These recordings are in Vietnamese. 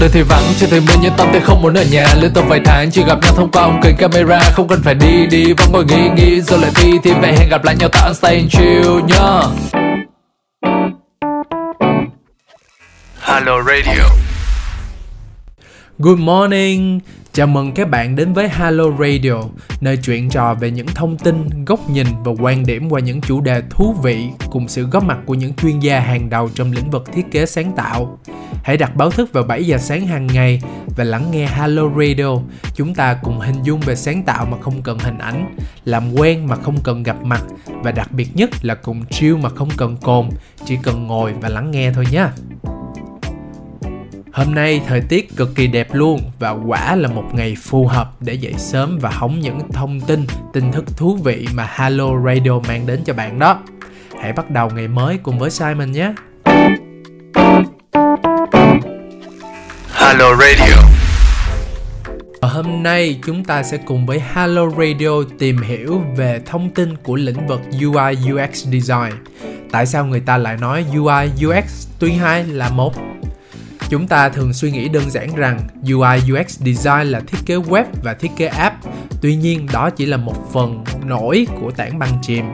Đời thì vắng, chưa thấy mưa nhưng tâm thì không muốn ở nhà. Liên tục vài tháng chỉ gặp nhau thông qua ống kính camera. Không cần phải đi vẫn ngồi nghĩ rồi lại thi về. Hẹn gặp lại nhau tại on stage chill nhá. Hello Radio. Good morning. Chào mừng các bạn đến với Hello Radio, nơi chuyện trò về những thông tin, góc nhìn và quan điểm qua những chủ đề thú vị cùng sự góp mặt của những chuyên gia hàng đầu trong lĩnh vực thiết kế sáng tạo. Hãy đặt báo thức vào 7 giờ sáng hàng ngày và lắng nghe Hello Radio. Chúng ta cùng hình dung về sáng tạo mà không cần hình ảnh, làm quen mà không cần gặp mặt và đặc biệt nhất là cùng chill mà không cần cồn, chỉ cần ngồi và lắng nghe thôi nhé. Hôm nay thời tiết cực kỳ đẹp luôn và quả là một ngày phù hợp để dậy sớm và hóng những thông tin, tin tức thú vị mà Hello Radio mang đến cho bạn đó. Hãy bắt đầu ngày mới cùng với Simon nhé. Hello Radio. Và hôm nay chúng ta sẽ cùng với Hello Radio tìm hiểu về thông tin của lĩnh vực UI UX Design. Tại sao người ta lại nói UI UX tuyến hai là một? Chúng ta thường suy nghĩ đơn giản rằng UI UX Design là thiết kế web và thiết kế app. Tuy nhiên đó chỉ là một phần nổi của tảng băng chìm.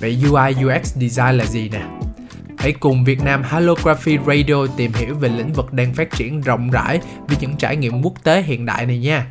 Vậy UI UX Design là gì nè? Hãy cùng Vietnam Halography Radio tìm hiểu về lĩnh vực đang phát triển rộng rãi với những trải nghiệm quốc tế hiện đại này nha.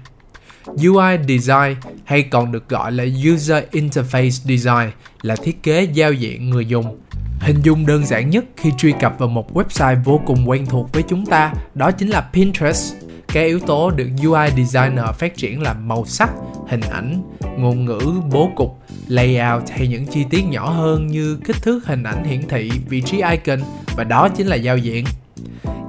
UI Design hay còn được gọi là User Interface Design là thiết kế giao diện người dùng. Hình dung đơn giản nhất khi truy cập vào một website vô cùng quen thuộc với chúng ta, đó chính là Pinterest. Cái yếu tố được UI Designer phát triển là màu sắc, hình ảnh, ngôn ngữ, bố cục, layout hay những chi tiết nhỏ hơn như kích thước hình ảnh hiển thị, vị trí icon và đó chính là giao diện.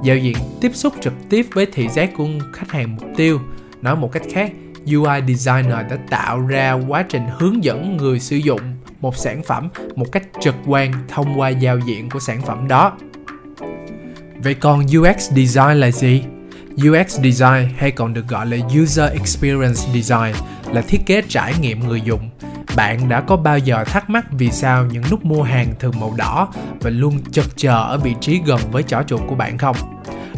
Giao diện tiếp xúc trực tiếp với thị giác của khách hàng mục tiêu. Nói một cách khác, UI Designer đã tạo ra quá trình hướng dẫn người sử dụng một sản phẩm một cách trực quan thông qua giao diện của sản phẩm đó. Vậy còn UX Design là gì? UX Design hay còn được gọi là User Experience Design là thiết kế trải nghiệm người dùng. Bạn đã có bao giờ thắc mắc vì sao những nút mua hàng thường màu đỏ và luôn chật chờ ở vị trí gần với chỏ chuột của bạn không?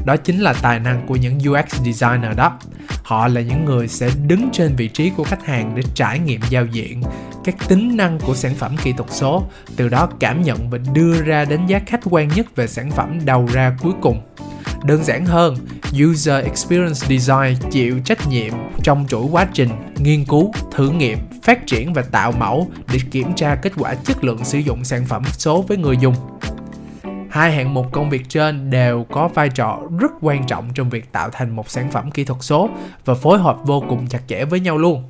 Đó chính là tài năng của những UX Designer đó. Họ là những người sẽ đứng trên vị trí của khách hàng để trải nghiệm giao diện, các tính năng của sản phẩm kỹ thuật số, từ đó cảm nhận và đưa ra đánh giá khách quan nhất về sản phẩm đầu ra cuối cùng. Đơn giản hơn, User Experience Design chịu trách nhiệm trong chuỗi quá trình nghiên cứu, thử nghiệm, phát triển và tạo mẫu để kiểm tra kết quả chất lượng sử dụng sản phẩm số với người dùng. Hai hạng mục công việc trên đều có vai trò rất quan trọng trong việc tạo thành một sản phẩm kỹ thuật số và phối hợp vô cùng chặt chẽ với nhau luôn.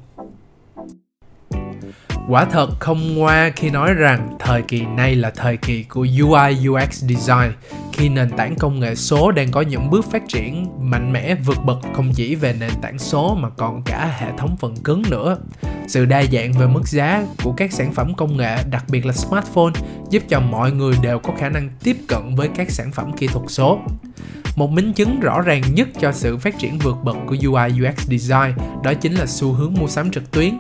Quả thật không ngoa khi nói rằng thời kỳ này là thời kỳ của UI UX Design, khi nền tảng công nghệ số đang có những bước phát triển mạnh mẽ vượt bậc không chỉ về nền tảng số mà còn cả hệ thống phần cứng nữa. Sự đa dạng về mức giá của các sản phẩm công nghệ, đặc biệt là smartphone, giúp cho mọi người đều có khả năng tiếp cận với các sản phẩm kỹ thuật số. Một minh chứng rõ ràng nhất cho sự phát triển vượt bậc của UI UX Design đó chính là xu hướng mua sắm trực tuyến.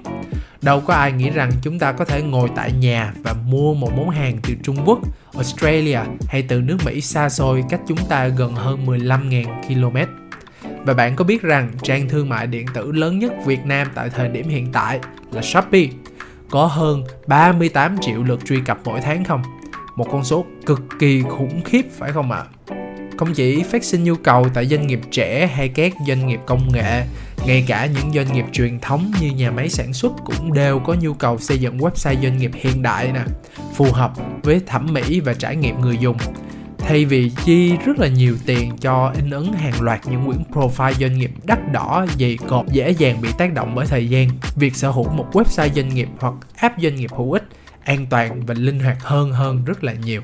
Đâu có ai nghĩ rằng chúng ta có thể ngồi tại nhà và mua một món hàng từ Trung Quốc, Australia hay từ nước Mỹ xa xôi cách chúng ta gần hơn 15.000 km. Và bạn có biết rằng trang thương mại điện tử lớn nhất Việt Nam tại thời điểm hiện tại là Shopee có hơn 38 triệu lượt truy cập mỗi tháng không? Một con số cực kỳ khủng khiếp phải không ạ? Không chỉ phát sinh nhu cầu tại doanh nghiệp trẻ hay các doanh nghiệp công nghệ, ngay cả những doanh nghiệp truyền thống như nhà máy sản xuất cũng đều có nhu cầu xây dựng website doanh nghiệp hiện đại nè, phù hợp với thẩm mỹ và trải nghiệm người dùng. Thay vì chi rất là nhiều tiền cho in ấn hàng loạt những quyển profile doanh nghiệp đắt đỏ, dày cộp, dễ dàng bị tác động bởi thời gian, việc sở hữu một website doanh nghiệp hoặc app doanh nghiệp hữu ích, an toàn và linh hoạt hơn rất là nhiều.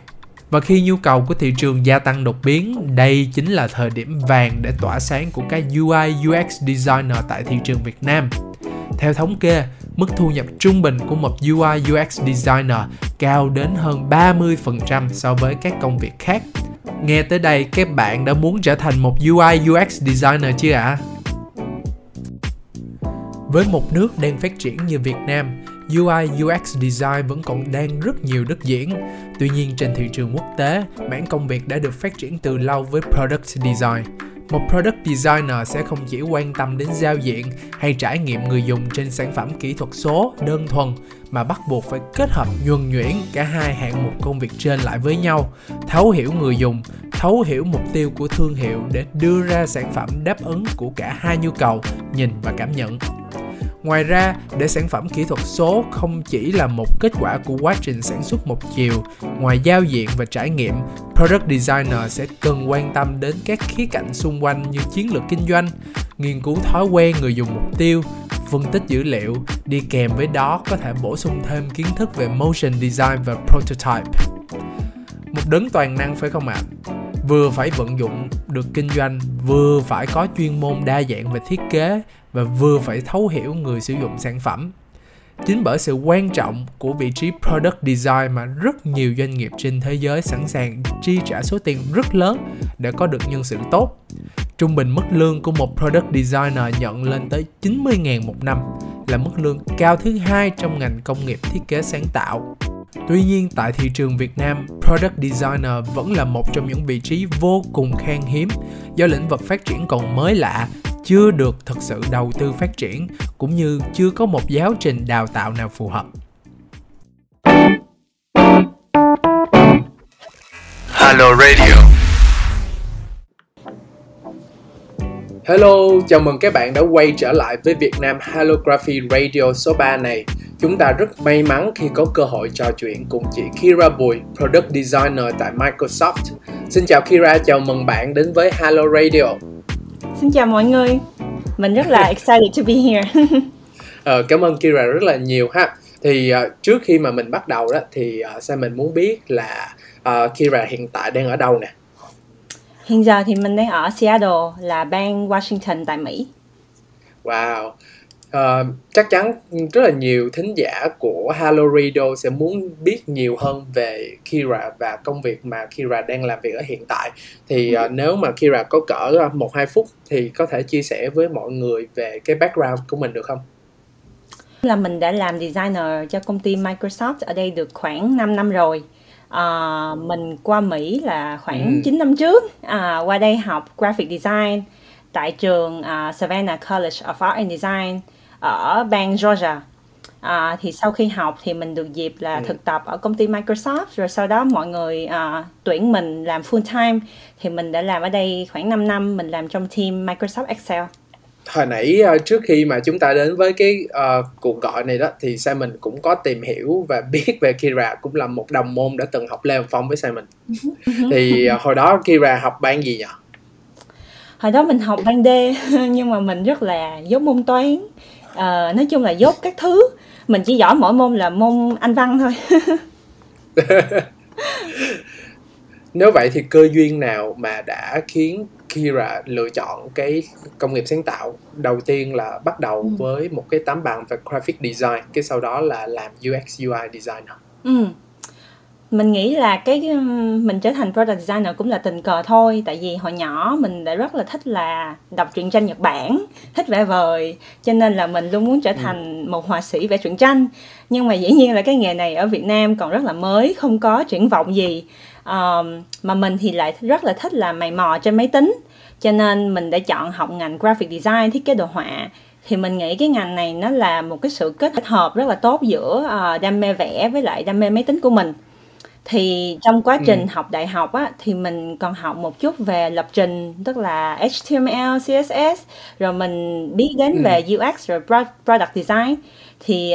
Và khi nhu cầu của thị trường gia tăng đột biến, đây chính là thời điểm vàng để tỏa sáng của các UI UX Designer tại thị trường Việt Nam. Theo thống kê, mức thu nhập trung bình của một UI UX Designer cao đến hơn 30% so với các công việc khác. Nghe tới đây, các bạn đã muốn trở thành một UI UX Designer chưa ạ? Với một nước đang phát triển như Việt Nam, UI UX Design vẫn còn đang rất nhiều đất diễn. Tuy nhiên trên thị trường quốc tế, mảng công việc đã được phát triển từ lâu với Product Design. Một product designer sẽ không chỉ quan tâm đến giao diện hay trải nghiệm người dùng trên sản phẩm kỹ thuật số đơn thuần, mà bắt buộc phải kết hợp nhuần nhuyễn cả hai hạng mục công việc trên lại với nhau, thấu hiểu người dùng, thấu hiểu mục tiêu của thương hiệu để đưa ra sản phẩm đáp ứng của cả hai nhu cầu, nhìn và cảm nhận. Ngoài ra, để sản phẩm kỹ thuật số không chỉ là một kết quả của quá trình sản xuất một chiều, ngoài giao diện và trải nghiệm, product designer sẽ cần quan tâm đến các khía cạnh xung quanh như chiến lược kinh doanh, nghiên cứu thói quen người dùng mục tiêu, phân tích dữ liệu, đi kèm với đó có thể bổ sung thêm kiến thức về motion design và prototype. Một đấng toàn năng phải không ạ? Vừa phải vận dụng được kinh doanh, vừa phải có chuyên môn đa dạng về thiết kế và vừa phải thấu hiểu người sử dụng sản phẩm. Chính bởi sự quan trọng của vị trí product design mà rất nhiều doanh nghiệp trên thế giới sẵn sàng chi trả số tiền rất lớn để có được nhân sự tốt. Trung bình mức lương của một product designer nhận lên tới 90.000 một năm, là mức lương cao thứ hai trong ngành công nghiệp thiết kế sáng tạo. Tuy nhiên, tại thị trường Việt Nam, product designer vẫn là một trong những vị trí vô cùng khan hiếm do lĩnh vực phát triển còn mới lạ, chưa được thực sự đầu tư phát triển, cũng như chưa có một giáo trình đào tạo nào phù hợp. Hello Radio. Hello, chào mừng các bạn đã quay trở lại với Vietnam Halography Radio số 3 này. Chúng ta rất may mắn khi có cơ hội trò chuyện cùng chị Kira Bùi, Product Designer tại Microsoft. Xin chào Kira, chào mừng bạn đến với Halo Radio. Xin chào mọi người, mình rất là excited to be here. Cảm ơn Kira rất là nhiều ha. Thì trước khi mà mình bắt đầu đó, thì Sam mình muốn biết là Kira hiện tại đang ở đâu nè? Hiện giờ thì mình đang ở Seattle, là bang Washington tại Mỹ. Wow. Chắc chắn rất là nhiều thính giả của Halo Radio sẽ muốn biết nhiều hơn về Kira và công việc mà Kira đang làm việc ở hiện tại. Thì nếu mà Kira có cỡ 1-2 phút thì có thể chia sẻ với mọi người về cái background của mình được không? Là mình đã làm designer cho công ty Microsoft ở đây được khoảng 5 năm rồi. Mình qua Mỹ là khoảng 9 năm trước, qua đây học graphic design tại trường Savannah College of Art and Design ở bang Georgia. Thì sau khi học thì mình được dịp là thực tập ở công ty Microsoft, rồi sau đó mọi người tuyển mình làm full time, thì mình đã làm ở đây khoảng 5 năm, mình làm trong team Microsoft Excel. Hồi nãy trước khi mà chúng ta đến với cái cuộc gọi này đó, thì Simon cũng có tìm hiểu và biết về Kira, cũng là một đồng môn đã từng học Lê Hồng Phong với Simon. Thì hồi đó Kira học ban gì nhỉ? Hồi đó mình học ban D, nhưng mà mình rất là dốt môn toán. Nói chung là dốt các thứ. Mình chỉ giỏi mỗi môn là môn Anh văn thôi. Nếu vậy thì cơ duyên nào mà đã khiến Kira lựa chọn cái công nghiệp sáng tạo? Đầu tiên là bắt đầu với một cái tấm bằng về graphic design, cái sau đó là làm UX UI designer. Mình nghĩ là mình trở thành product designer cũng là tình cờ thôi. Tại vì hồi nhỏ mình đã rất là thích là đọc truyện tranh Nhật Bản, thích vẽ vời, cho nên là mình luôn muốn trở thành một họa sĩ vẽ truyện tranh. Nhưng mà dĩ nhiên là cái nghề này ở Việt Nam còn rất là mới, không có triển vọng gì. Mà mình thì lại rất là thích là mày mò trên máy tính, cho nên mình đã chọn học ngành graphic design, thiết kế đồ họa. Thì mình nghĩ cái ngành này nó là một cái sự kết hợp rất là tốt giữa đam mê vẽ với lại đam mê máy tính của mình. Thì trong quá trình học đại học á, thì mình còn học một chút về lập trình, tức là HTML, CSS, rồi mình biết đến về UX rồi product design. Thì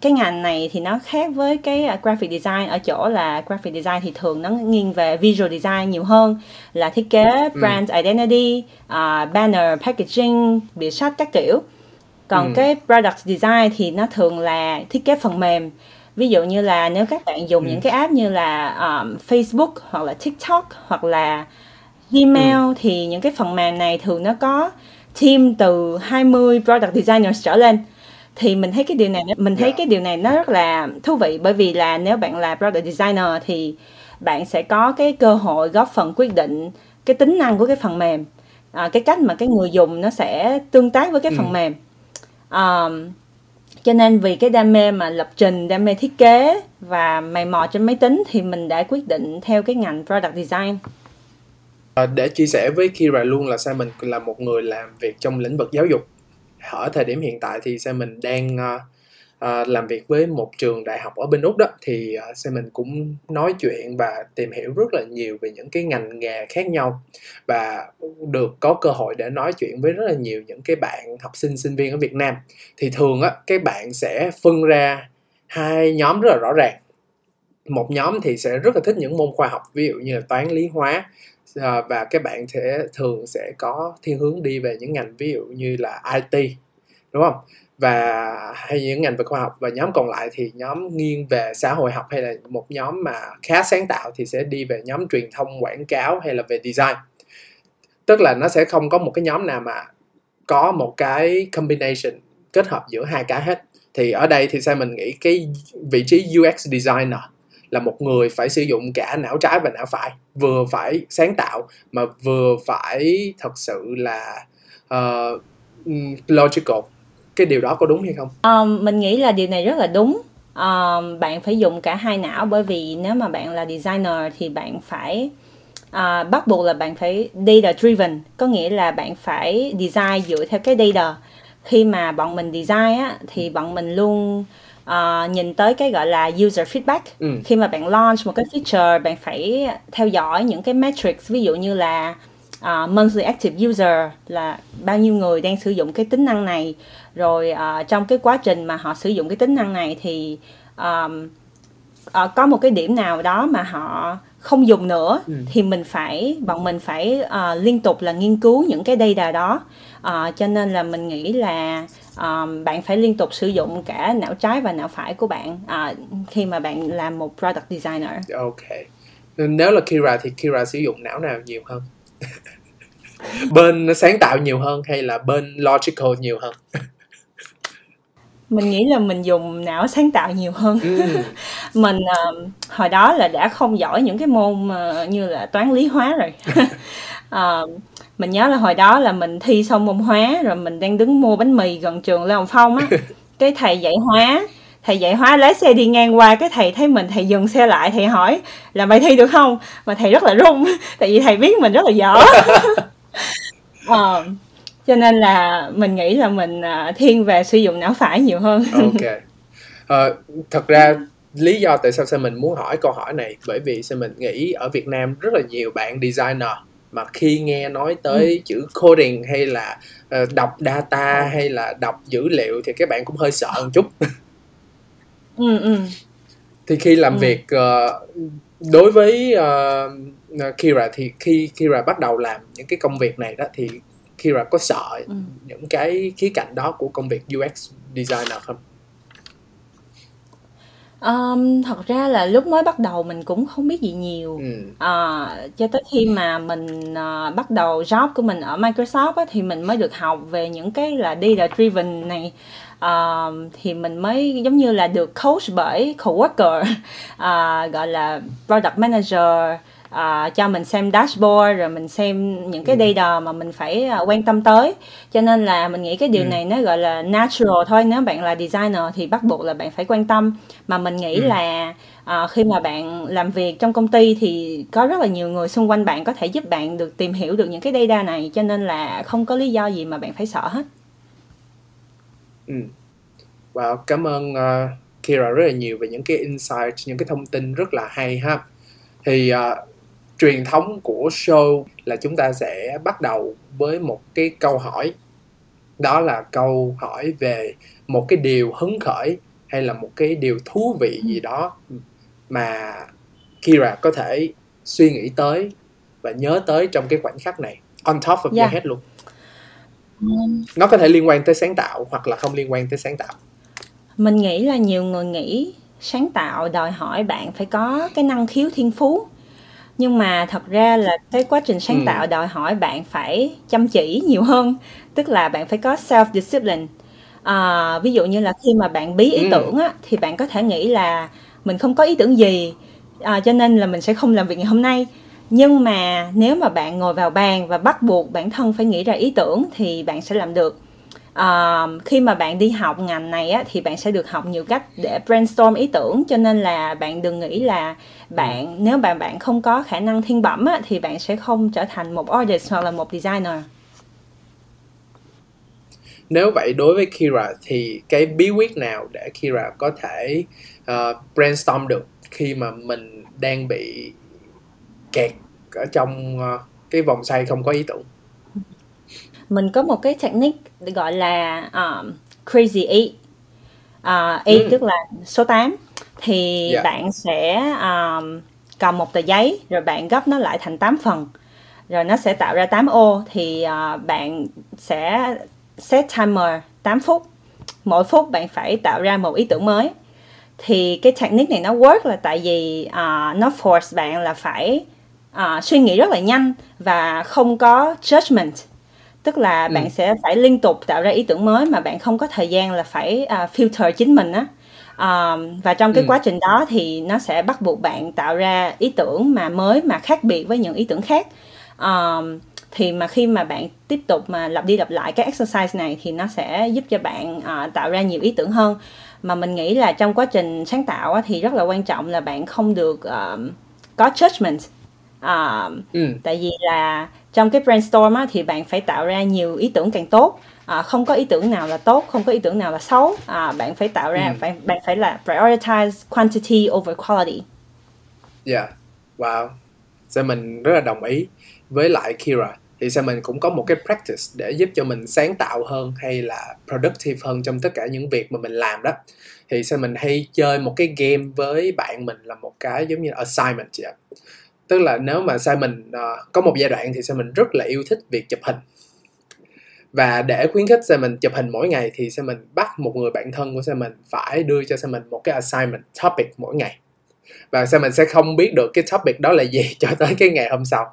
cái ngành này thì nó khác với cái graphic design ở chỗ là graphic design thì thường nó nghiêng về visual design nhiều hơn, là thiết kế brand identity, banner, packaging, bìa sách các kiểu. Còn cái product design thì nó thường là thiết kế phần mềm. Ví dụ như là nếu các bạn dùng những cái app như là Facebook hoặc là TikTok hoặc là Gmail, thì những cái phần mềm này thường nó có team từ 20 product designers trở lên. Thì mình thấy cái điều này nó rất là thú vị, bởi vì là nếu bạn là product designer thì bạn sẽ có cái cơ hội góp phần quyết định cái tính năng của cái phần mềm, cái cách mà cái người dùng nó sẽ tương tác với cái phần mềm. Cho nên vì cái đam mê mà lập trình, đam mê thiết kế và mày mò trên máy tính thì mình đã quyết định theo cái ngành product design. Để chia sẻ với Kira luôn là Simon là một người làm việc trong lĩnh vực giáo dục. Ở thời điểm hiện tại thì Simon đang làm việc với một trường đại học ở bên Úc đó. Thì Simon cũng nói chuyện và tìm hiểu rất là nhiều về những cái ngành nghề khác nhau, và được có cơ hội để nói chuyện với rất là nhiều những cái bạn học sinh, sinh viên ở Việt Nam. Thì thường á, các bạn sẽ phân ra hai nhóm rất là rõ ràng. Một nhóm thì sẽ rất là thích những môn khoa học, ví dụ như là toán, lý, hóa, và các bạn thường sẽ có thiên hướng đi về những ngành ví dụ như là IT, đúng không? Và hay những ngành về khoa học. Và nhóm còn lại thì nhóm nghiêng về xã hội học, hay là một nhóm mà khá sáng tạo thì sẽ đi về nhóm truyền thông, quảng cáo hay là về design. Tức là nó sẽ không có một cái nhóm nào mà có một cái combination kết hợp giữa hai cái hết. Thì ở đây thì Simon nghĩ cái vị trí UX designer là một người phải sử dụng cả não trái và não phải, vừa phải sáng tạo mà vừa phải thật sự là logical. Cái điều đó có đúng hay không? Mình nghĩ là điều này rất là đúng. Bạn phải dùng cả hai não, bởi vì nếu mà bạn là designer thì bạn phải bắt buộc là bạn phải data driven, có nghĩa là bạn phải design dựa theo cái data. Khi mà bọn mình design á, thì bọn mình luôn nhìn tới cái gọi là user feedback. Khi mà bạn launch một cái feature, bạn phải theo dõi những cái metrics, ví dụ như là monthly active user, là bao nhiêu người đang sử dụng cái tính năng này. Rồi trong cái quá trình mà họ sử dụng cái tính năng này thì có một cái điểm nào đó mà họ không dùng nữa, thì bọn mình phải liên tục là nghiên cứu những cái data đó. Cho nên là mình nghĩ là bạn phải liên tục sử dụng cả não trái và não phải của bạn khi mà bạn làm một product designer. Ok. Nếu là Kira thì Kira sử dụng não nào nhiều hơn? Bên sáng tạo nhiều hơn hay là bên logical nhiều hơn? Mình nghĩ là mình dùng não sáng tạo nhiều hơn. Mình hồi đó là đã không giỏi những cái môn như là toán, lý, hóa rồi. Mình nhớ là hồi đó là mình thi xong môn hóa, rồi mình đang đứng mua bánh mì gần trường Lê Hồng Phong á. Cái thầy dạy hóa lái xe đi ngang qua, cái thầy thấy mình, thầy dừng xe lại, thầy hỏi là bài thi được không? Mà thầy rất là run, tại vì thầy biết mình rất là dở. Cho nên là mình nghĩ là mình thiên về sử dụng não phải nhiều hơn. Ok. Thật ra lý do tại sao Simon muốn hỏi câu hỏi này, bởi vì Simon nghĩ ở Việt Nam rất là nhiều bạn designer mà khi nghe nói tới chữ coding hay là đọc data hay là đọc dữ liệu thì các bạn cũng hơi sợ một chút. Thì khi làm việc đối với Kira, thì khi Kira bắt đầu làm những cái công việc này đó thì Kira có sợ những cái khía cạnh đó của công việc UX designer không? Thật ra là lúc mới bắt đầu mình cũng không biết gì nhiều. Cho tới khi mà mình bắt đầu job của mình ở Microsoft á, thì mình mới được học về những cái là data driven này. Thì mình mới giống như là được coach bởi coworker, gọi là product manager, cho mình xem dashboard, rồi mình xem những cái data mà mình phải quan tâm tới. Cho nên là mình nghĩ cái điều này nó gọi là natural thôi. Nếu bạn là designer thì bắt buộc là bạn phải quan tâm. Mà mình nghĩ là khi mà bạn làm việc trong công ty thì có rất là nhiều người xung quanh bạn có thể giúp bạn được tìm hiểu được những cái data này. Cho nên là không có lý do gì mà bạn phải sợ hết. Wow, cảm ơn Kira rất là nhiều về những cái insight, những cái thông tin rất là hay ha. Thì truyền thống của show là chúng ta sẽ bắt đầu với một cái câu hỏi. Đó là câu hỏi về một cái điều hứng khởi hay là một cái điều thú vị gì đó mà Kira có thể suy nghĩ tới và nhớ tới trong cái khoảnh khắc này, on top of your head luôn. Nó có thể liên quan tới sáng tạo hoặc là không liên quan tới sáng tạo. Mình nghĩ là nhiều người nghĩ sáng tạo đòi hỏi bạn phải có cái năng khiếu, thiên phú. Nhưng mà thật ra là cái quá trình sáng tạo đòi hỏi bạn phải chăm chỉ nhiều hơn. Tức là bạn phải có self-discipline. Ví dụ như là khi mà bạn bí ý tưởng á, thì bạn có thể nghĩ là mình không có ý tưởng gì, cho nên là mình sẽ không làm việc ngày hôm nay. Nhưng mà nếu mà bạn ngồi vào bàn và bắt buộc bản thân phải nghĩ ra ý tưởng thì bạn sẽ làm được. khi mà bạn đi học ngành này á, thì bạn sẽ được học nhiều cách để brainstorm ý tưởng, cho nên là bạn đừng nghĩ là nếu bạn không có khả năng thiên bẩm á, thì bạn sẽ không trở thành một artist hoặc là một designer. Nếu vậy đối với Kira thì cái bí quyết nào để Kira có thể brainstorm được khi mà mình đang bị kẹt ở trong cái vòng xoay không có ý tưởng? Mình có một cái technique gọi là Crazy 8, tức là số 8. Thì bạn sẽ cầm một tờ giấy, rồi bạn gấp nó lại thành 8 phần, rồi nó sẽ tạo ra 8 ô. Thì bạn sẽ set timer 8 phút. Mỗi phút bạn phải tạo ra một ý tưởng mới. Thì cái technique này nó work là tại vì nó force bạn là phải suy nghĩ rất là nhanh và không có judgment. Tức là bạn sẽ phải liên tục tạo ra ý tưởng mới mà bạn không có thời gian là phải filter chính mình á. Và trong cái quá trình đó thì nó sẽ bắt buộc bạn tạo ra ý tưởng mà mới mà khác biệt với những ý tưởng khác. Thì mà khi mà bạn tiếp tục mà lặp đi lặp lại cái exercise này thì nó sẽ giúp cho bạn tạo ra nhiều ý tưởng hơn. Mà mình nghĩ là trong quá trình sáng tạo á, thì rất là quan trọng là bạn không được có judgment. Tại vì là trong cái brainstorm á, thì bạn phải tạo ra nhiều ý tưởng càng tốt, không có ý tưởng nào là tốt, không có ý tưởng nào là xấu, bạn phải tạo ra bạn phải là prioritize quantity over quality. Wow, Sao mình rất là đồng ý với lại Kira. Thì sao mình cũng có một cái practice để giúp cho mình sáng tạo hơn hay là productive hơn trong tất cả những việc mà mình làm đó. Thì sao mình hay chơi một cái game với bạn mình là một cái giống như assignment vậy. Tức là nếu mà Simon có một giai đoạn thì Simon rất là yêu thích việc chụp hình. Và để khuyến khích Simon chụp hình mỗi ngày thì Simon bắt một người bạn thân của Simon phải đưa cho Simon một cái assignment topic mỗi ngày. Và Simon sẽ không biết được cái topic đó là gì cho tới cái ngày hôm sau.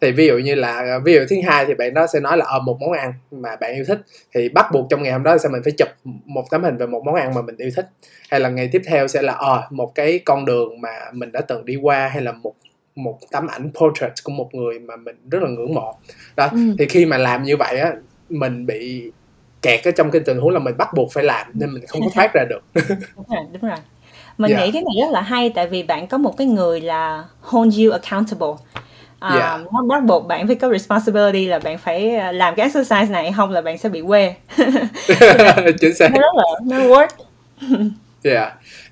Thì ví dụ như là ví dụ thứ hai thì bạn đó sẽ nói là một món ăn mà bạn yêu thích, thì bắt buộc trong ngày hôm đó sẽ mình phải chụp một tấm hình về một món ăn mà mình yêu thích. Hay là ngày tiếp theo sẽ là một cái con đường mà mình đã từng đi qua, hay là một tấm ảnh portrait của một người mà mình rất là ngưỡng mộ đó. Thì khi mà làm như vậy á, mình bị kẹt ở trong cái tình huống là mình bắt buộc phải làm nên mình không có thoát ra được. Đúng rồi. Mình nghĩ cái này rất là hay, tại vì bạn có một cái người là hold you accountable. Nó bắt buộc bạn phải có responsibility là bạn phải làm cái exercise này, không là bạn sẽ bị quê. Chính xác. Nó rất là nó work.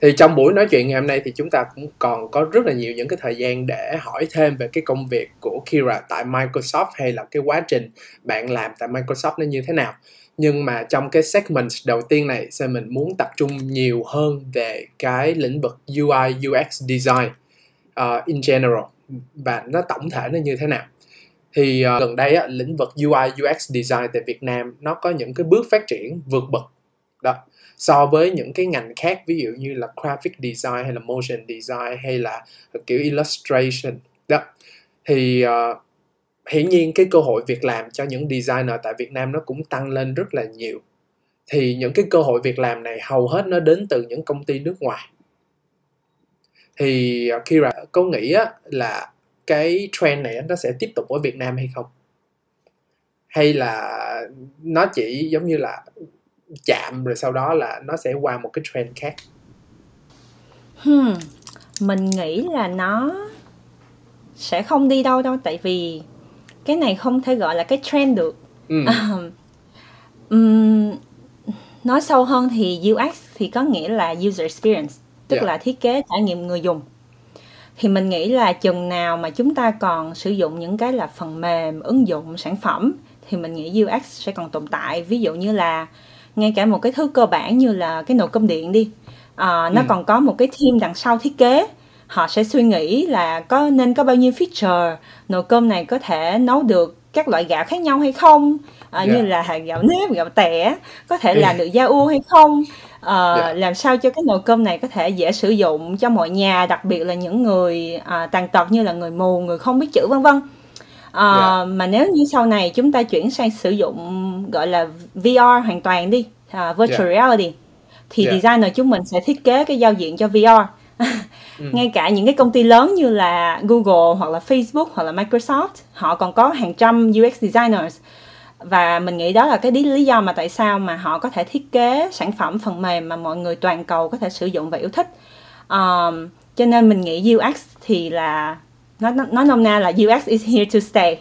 Thì trong buổi nói chuyện ngày hôm nay thì chúng ta cũng còn có rất là nhiều những cái thời gian để hỏi thêm về cái công việc của Kira tại Microsoft, hay là cái quá trình bạn làm tại Microsoft nó như thế nào. Nhưng mà trong cái segment đầu tiên này thì mình muốn tập trung nhiều hơn về cái lĩnh vực UI UX design in general, và nó tổng thể nó như thế nào. Thì gần đây á, lĩnh vực UI UX design tại Việt Nam nó có những cái bước phát triển vượt bậc đó so với những cái ngành khác, ví dụ như là graphic design hay là motion design hay là kiểu illustration đó. Thì hiển nhiên cái cơ hội việc làm cho những designer tại Việt Nam nó cũng tăng lên rất là nhiều. Thì những cái cơ hội việc làm này hầu hết nó đến từ những công ty nước ngoài. Thì Kira có nghĩ là cái trend này nó sẽ tiếp tục ở Việt Nam hay không? Hay là nó chỉ giống như là chạm rồi sau đó là nó sẽ qua một cái trend khác? Mình nghĩ là nó sẽ không đi đâu, tại vì cái này không thể gọi là cái trend được. Nói sâu hơn thì UX thì có nghĩa là user experience, tức là thiết kế trải nghiệm người dùng. Thì mình nghĩ là chừng nào mà chúng ta còn sử dụng những cái là phần mềm, ứng dụng, sản phẩm, thì mình nghĩ UX sẽ còn tồn tại. Ví dụ như là ngay cả một cái thứ cơ bản như là cái nồi cơm điện đi, nó còn có một cái team đằng sau thiết kế. Họ sẽ suy nghĩ là nên có bao nhiêu feature, nồi cơm này có thể nấu được các loại gạo khác nhau hay không, như là gạo nếp, gạo tẻ, có thể làm được da u hay không, làm sao cho cái nồi cơm này có thể dễ sử dụng cho mọi nhà, đặc biệt là những người tàn tật như là người mù, người không biết chữ v.v. Mà nếu như sau này chúng ta chuyển sang sử dụng gọi là VR hoàn toàn đi, virtual reality, thì designer chúng mình sẽ thiết kế cái giao diện cho VR. Ngay cả những cái công ty lớn như là Google hoặc là Facebook hoặc là Microsoft, họ còn có hàng trăm UX designers. Và mình nghĩ đó là cái lý do mà tại sao mà họ có thể thiết kế sản phẩm phần mềm mà mọi người toàn cầu có thể sử dụng và yêu thích. Cho nên mình nghĩ UX thì là, nói nôm na là UX is here to stay.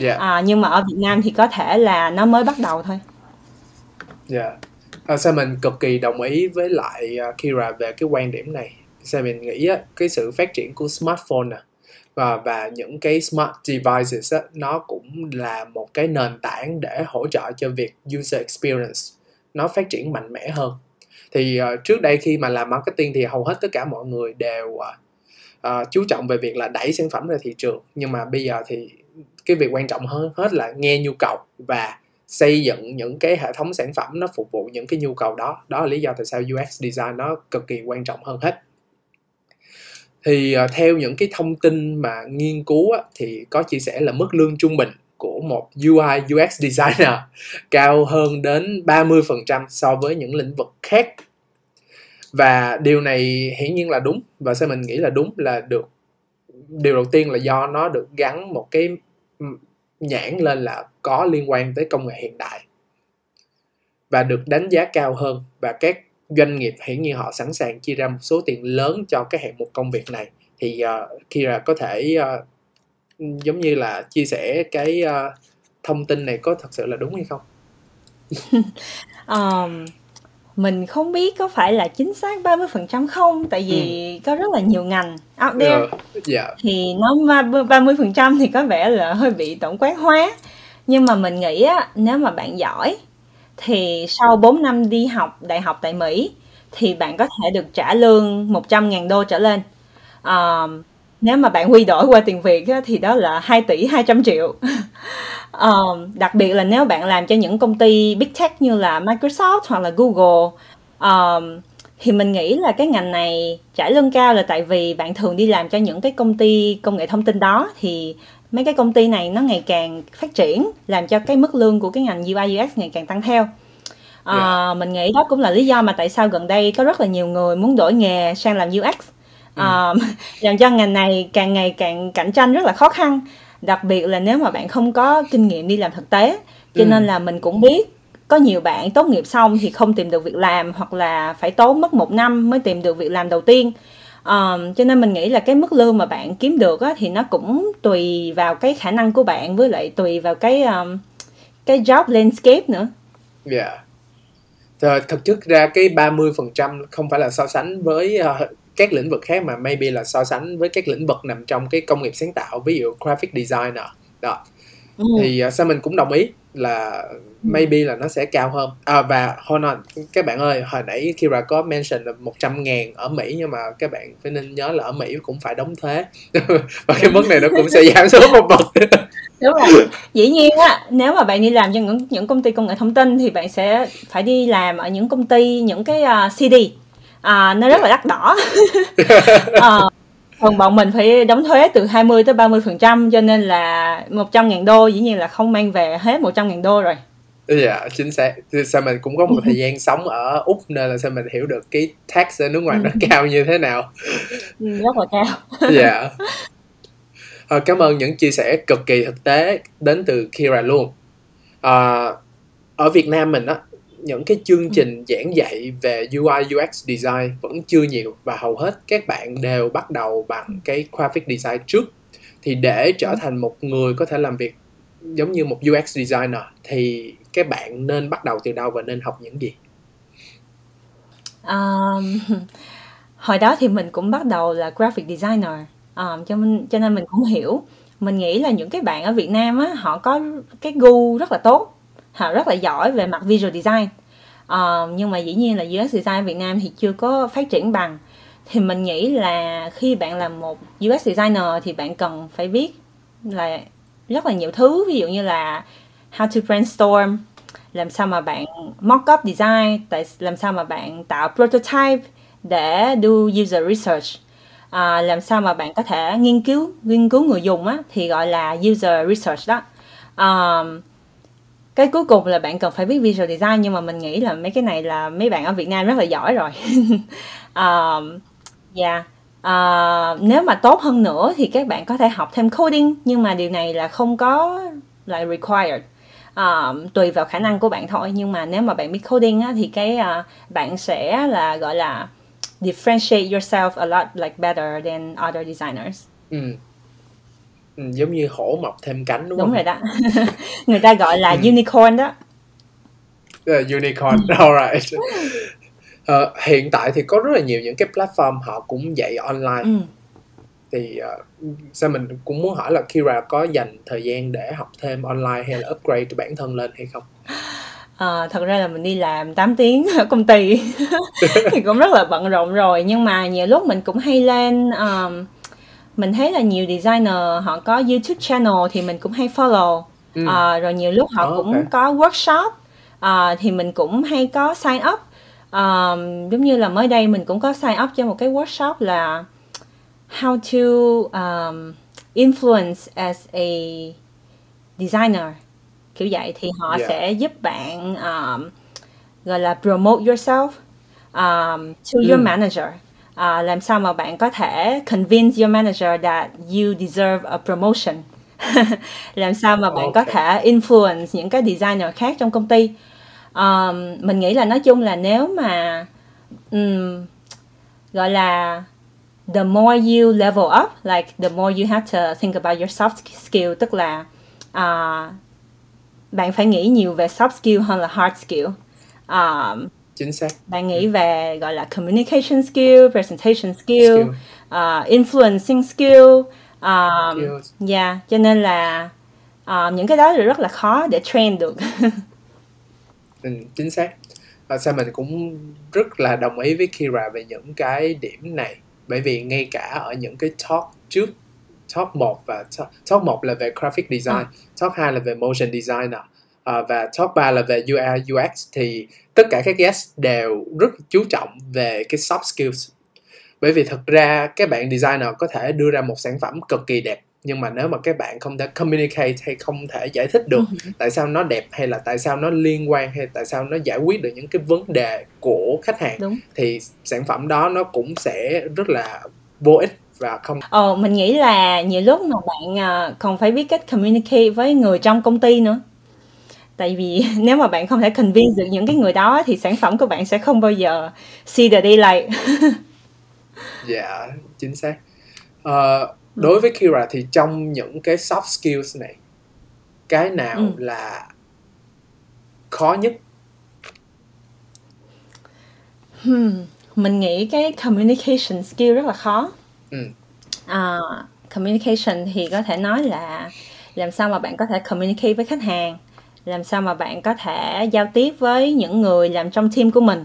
Yeah. Nhưng mà ở Việt Nam thì có thể là nó mới bắt đầu thôi. Yeah. Mình cực kỳ đồng ý với lại Kira về cái quan điểm này. Mình nghĩ cái sự phát triển của smartphone và những cái smart devices nó cũng là một cái nền tảng để hỗ trợ cho việc user experience nó phát triển mạnh mẽ hơn. Thì trước đây khi mà làm marketing thì hầu hết tất cả mọi người đều chú trọng về việc là đẩy sản phẩm ra thị trường. Nhưng mà bây giờ thì cái việc quan trọng hơn hết là nghe nhu cầu và xây dựng những cái hệ thống sản phẩm nó phục vụ những cái nhu cầu đó. Đó là lý do tại sao UX design nó cực kỳ quan trọng hơn hết. Thì theo những cái thông tin mà nghiên cứu thì có chia sẻ là mức lương trung bình của một UI UX designer cao hơn đến 30% so với những lĩnh vực khác. Và điều này hiển nhiên là đúng, và sao mình nghĩ là đúng là được. Điều đầu tiên là do nó được gắn một cái nhãn lên là có liên quan tới công nghệ hiện đại và được đánh giá cao hơn, và các doanh nghiệp hiển nhiên họ sẵn sàng chi ra một số tiền lớn cho cái hạng mục công việc này. Thì Kira có thể giống như là chia sẻ cái thông tin này có thật sự là đúng hay không? Mình không biết có phải là chính xác 30% không, tại vì có rất là nhiều ngành out there. Thì nó 30% thì có vẻ là hơi bị tổng quát hóa. Nhưng mà mình nghĩ á, nếu mà bạn giỏi thì sau 4 năm đi học đại học tại Mỹ thì bạn có thể được trả lương 100.000 đô trở lên. Nếu mà bạn quy đổi qua tiền Việt á, thì đó là 2 tỷ 200 triệu. Đặc biệt là nếu bạn làm cho những công ty Big Tech như là Microsoft hoặc là Google, thì mình nghĩ là cái ngành này trả lương cao là tại vì bạn thường đi làm cho những cái công ty công nghệ thông tin đó. Thì mấy cái công ty này nó ngày càng phát triển, làm cho cái mức lương của cái ngành UI UX ngày càng tăng theo. Mình nghĩ đó cũng là lý do mà tại sao gần đây có rất là nhiều người muốn đổi nghề sang làm UX. Làm cho ngành này càng ngày càng cạnh tranh rất là khó khăn, đặc biệt là nếu mà bạn không có kinh nghiệm đi làm thực tế. Cho nên là mình cũng biết có nhiều bạn tốt nghiệp xong thì không tìm được việc làm, hoặc là phải tốn mất 1 năm mới tìm được việc làm đầu tiên. Cho nên mình nghĩ là cái mức lương mà bạn kiếm được á, thì nó cũng tùy vào cái khả năng của bạn, với lại tùy vào cái job landscape nữa. Thực ra cái 30% không phải là so sánh với các lĩnh vực khác, mà maybe là so sánh với các lĩnh vực nằm trong cái công nghiệp sáng tạo, ví dụ graphic designer đó. Thì sao mình cũng đồng ý là maybe là nó sẽ cao hơn. Và hold on, các bạn ơi, hồi nãy Kira có mention là 100.000 ở Mỹ, nhưng mà các bạn phải nên nhớ là ở Mỹ cũng phải đóng thuế. Và cái mức này nó cũng sẽ giảm xuống một bậc. Đúng rồi. Dĩ nhiên á, nếu mà bạn đi làm cho những công ty công nghệ thông tin thì bạn sẽ phải đi làm ở những công ty, những cái CD. Nó rất là đắt đỏ. Còn bọn mình phải đóng thuế từ 20 tới 30%, cho nên là 100.000 đô dĩ nhiên là không mang về hết 100.000 đô rồi. Chính xác. Sao mình cũng có một thời gian sống ở Úc nên là sao mình hiểu được cái tax ở nước ngoài nó cao như thế nào. Rất là cao. Cảm ơn những chia sẻ cực kỳ thực tế đến từ Kira luôn. Ở Việt Nam mình á, những cái chương trình giảng dạy về UI UX design vẫn chưa nhiều, và hầu hết các bạn đều bắt đầu bằng cái graphic design trước. Thì để trở thành một người có thể làm việc giống như một UX designer thì các bạn nên bắt đầu từ đâu và nên học những gì? Hồi đó thì mình cũng bắt đầu là graphic designer, cho nên mình cũng hiểu. Mình nghĩ là những cái bạn ở Việt Nam á, họ có cái gu rất là tốt, họ rất là giỏi về mặt visual design. Nhưng mà dĩ nhiên là UX design Việt Nam thì chưa có phát triển bằng. Thì mình nghĩ là khi bạn làm một UX designer thì bạn cần phải biết là rất là nhiều thứ. Ví dụ như là how to brainstorm, làm sao mà bạn mock up design, làm sao mà bạn tạo prototype để do user research, làm sao mà bạn có thể nghiên cứu người dùng á, thì gọi là user research đó. Cái cuối cùng là bạn cần phải biết visual design, nhưng mà mình nghĩ là mấy cái này là mấy bạn ở Việt Nam rất là giỏi rồi. Nếu mà tốt hơn nữa thì các bạn có thể học thêm coding, nhưng mà điều này là không có lại required. tùy vào khả năng của bạn thôi. Nhưng mà nếu mà bạn biết coding á, thì cái bạn sẽ là gọi là differentiate yourself a lot like better than other designers. Giống như hổ mọc thêm cánh đúng không? Đúng rồi đó. Người ta gọi là unicorn đó. Unicorn, alright. Hiện tại thì có rất là nhiều những cái platform họ cũng dạy online. Thì sao mình cũng muốn hỏi là Kira có dành thời gian để học thêm online hay là upgrade bản thân lên hay không? Thật ra là mình đi làm 8 tiếng ở công ty thì cũng rất là bận rộn rồi. Nhưng mà nhiều lúc mình cũng hay lên, mình thấy là nhiều designer họ có YouTube channel thì mình cũng hay follow. Rồi nhiều lúc họ cũng có workshop, thì mình cũng hay có sign up. Giống như là mới đây mình cũng có sign up cho một cái workshop là How to influence as a designer, kiểu vậy. Thì họ sẽ giúp bạn gọi là promote yourself to your manager. Làm sao mà bạn có thể convince your manager that you deserve a promotion. Làm sao mà bạn có thể influence những cái designer khác trong công ty. Mình nghĩ là nói chung là nếu mà gọi là the more you level up, like the more you have to think about your soft skill. Tức là bạn phải nghĩ nhiều về soft skill hơn là hard skill. Chính xác. Bạn nghĩ về gọi là communication skill, presentation skill, influencing skill. Yeah, cho nên là những cái đó là rất là khó để train được. Chính xác. Sao mình cũng rất là đồng ý với Kira về những cái điểm này. Bởi vì ngay cả ở những cái talk trước, talk 1 và talk 1 là về graphic design, talk 2 là về motion designer, và talk 3 là về UI UX, thì tất cả các guest đều rất chú trọng về cái soft skills. Bởi vì thật ra các bạn designer có thể đưa ra một sản phẩm cực kỳ đẹp, nhưng mà nếu mà các bạn không thể communicate hay không thể giải thích được tại sao nó đẹp hay là tại sao nó liên quan hay tại sao nó giải quyết được những cái vấn đề của khách hàng, thì sản phẩm đó nó cũng sẽ rất là vô ích và không... mình nghĩ là nhiều lúc mà bạn còn phải biết cách communicate với người trong công ty nữa. Tại vì nếu mà bạn không thể convince được những cái người đó thì sản phẩm của bạn sẽ không bao giờ see the daylight. Dạ, chính xác. Đối với Kira thì trong những cái soft skills này, cái nào là khó nhất? Mình nghĩ cái communication skill rất là khó. Communication thì có thể nói là làm sao mà bạn có thể communicate với khách hàng, làm sao mà bạn có thể giao tiếp với những người làm trong team của mình,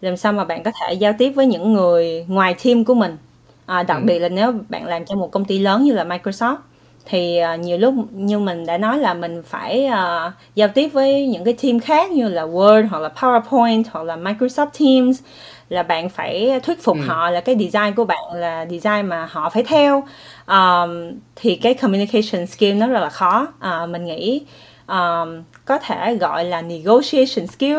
làm sao mà bạn có thể giao tiếp với những người ngoài team của mình. Đặc biệt là nếu bạn làm cho một công ty lớn như là Microsoft thì nhiều lúc như mình đã nói là mình phải giao tiếp với những cái team khác như là Word hoặc là PowerPoint hoặc là Microsoft Teams, là bạn phải thuyết phục họ là cái design của bạn là design mà họ phải theo. Thì cái communication skill nó rất là khó. Mình nghĩ có thể gọi là negotiation skill.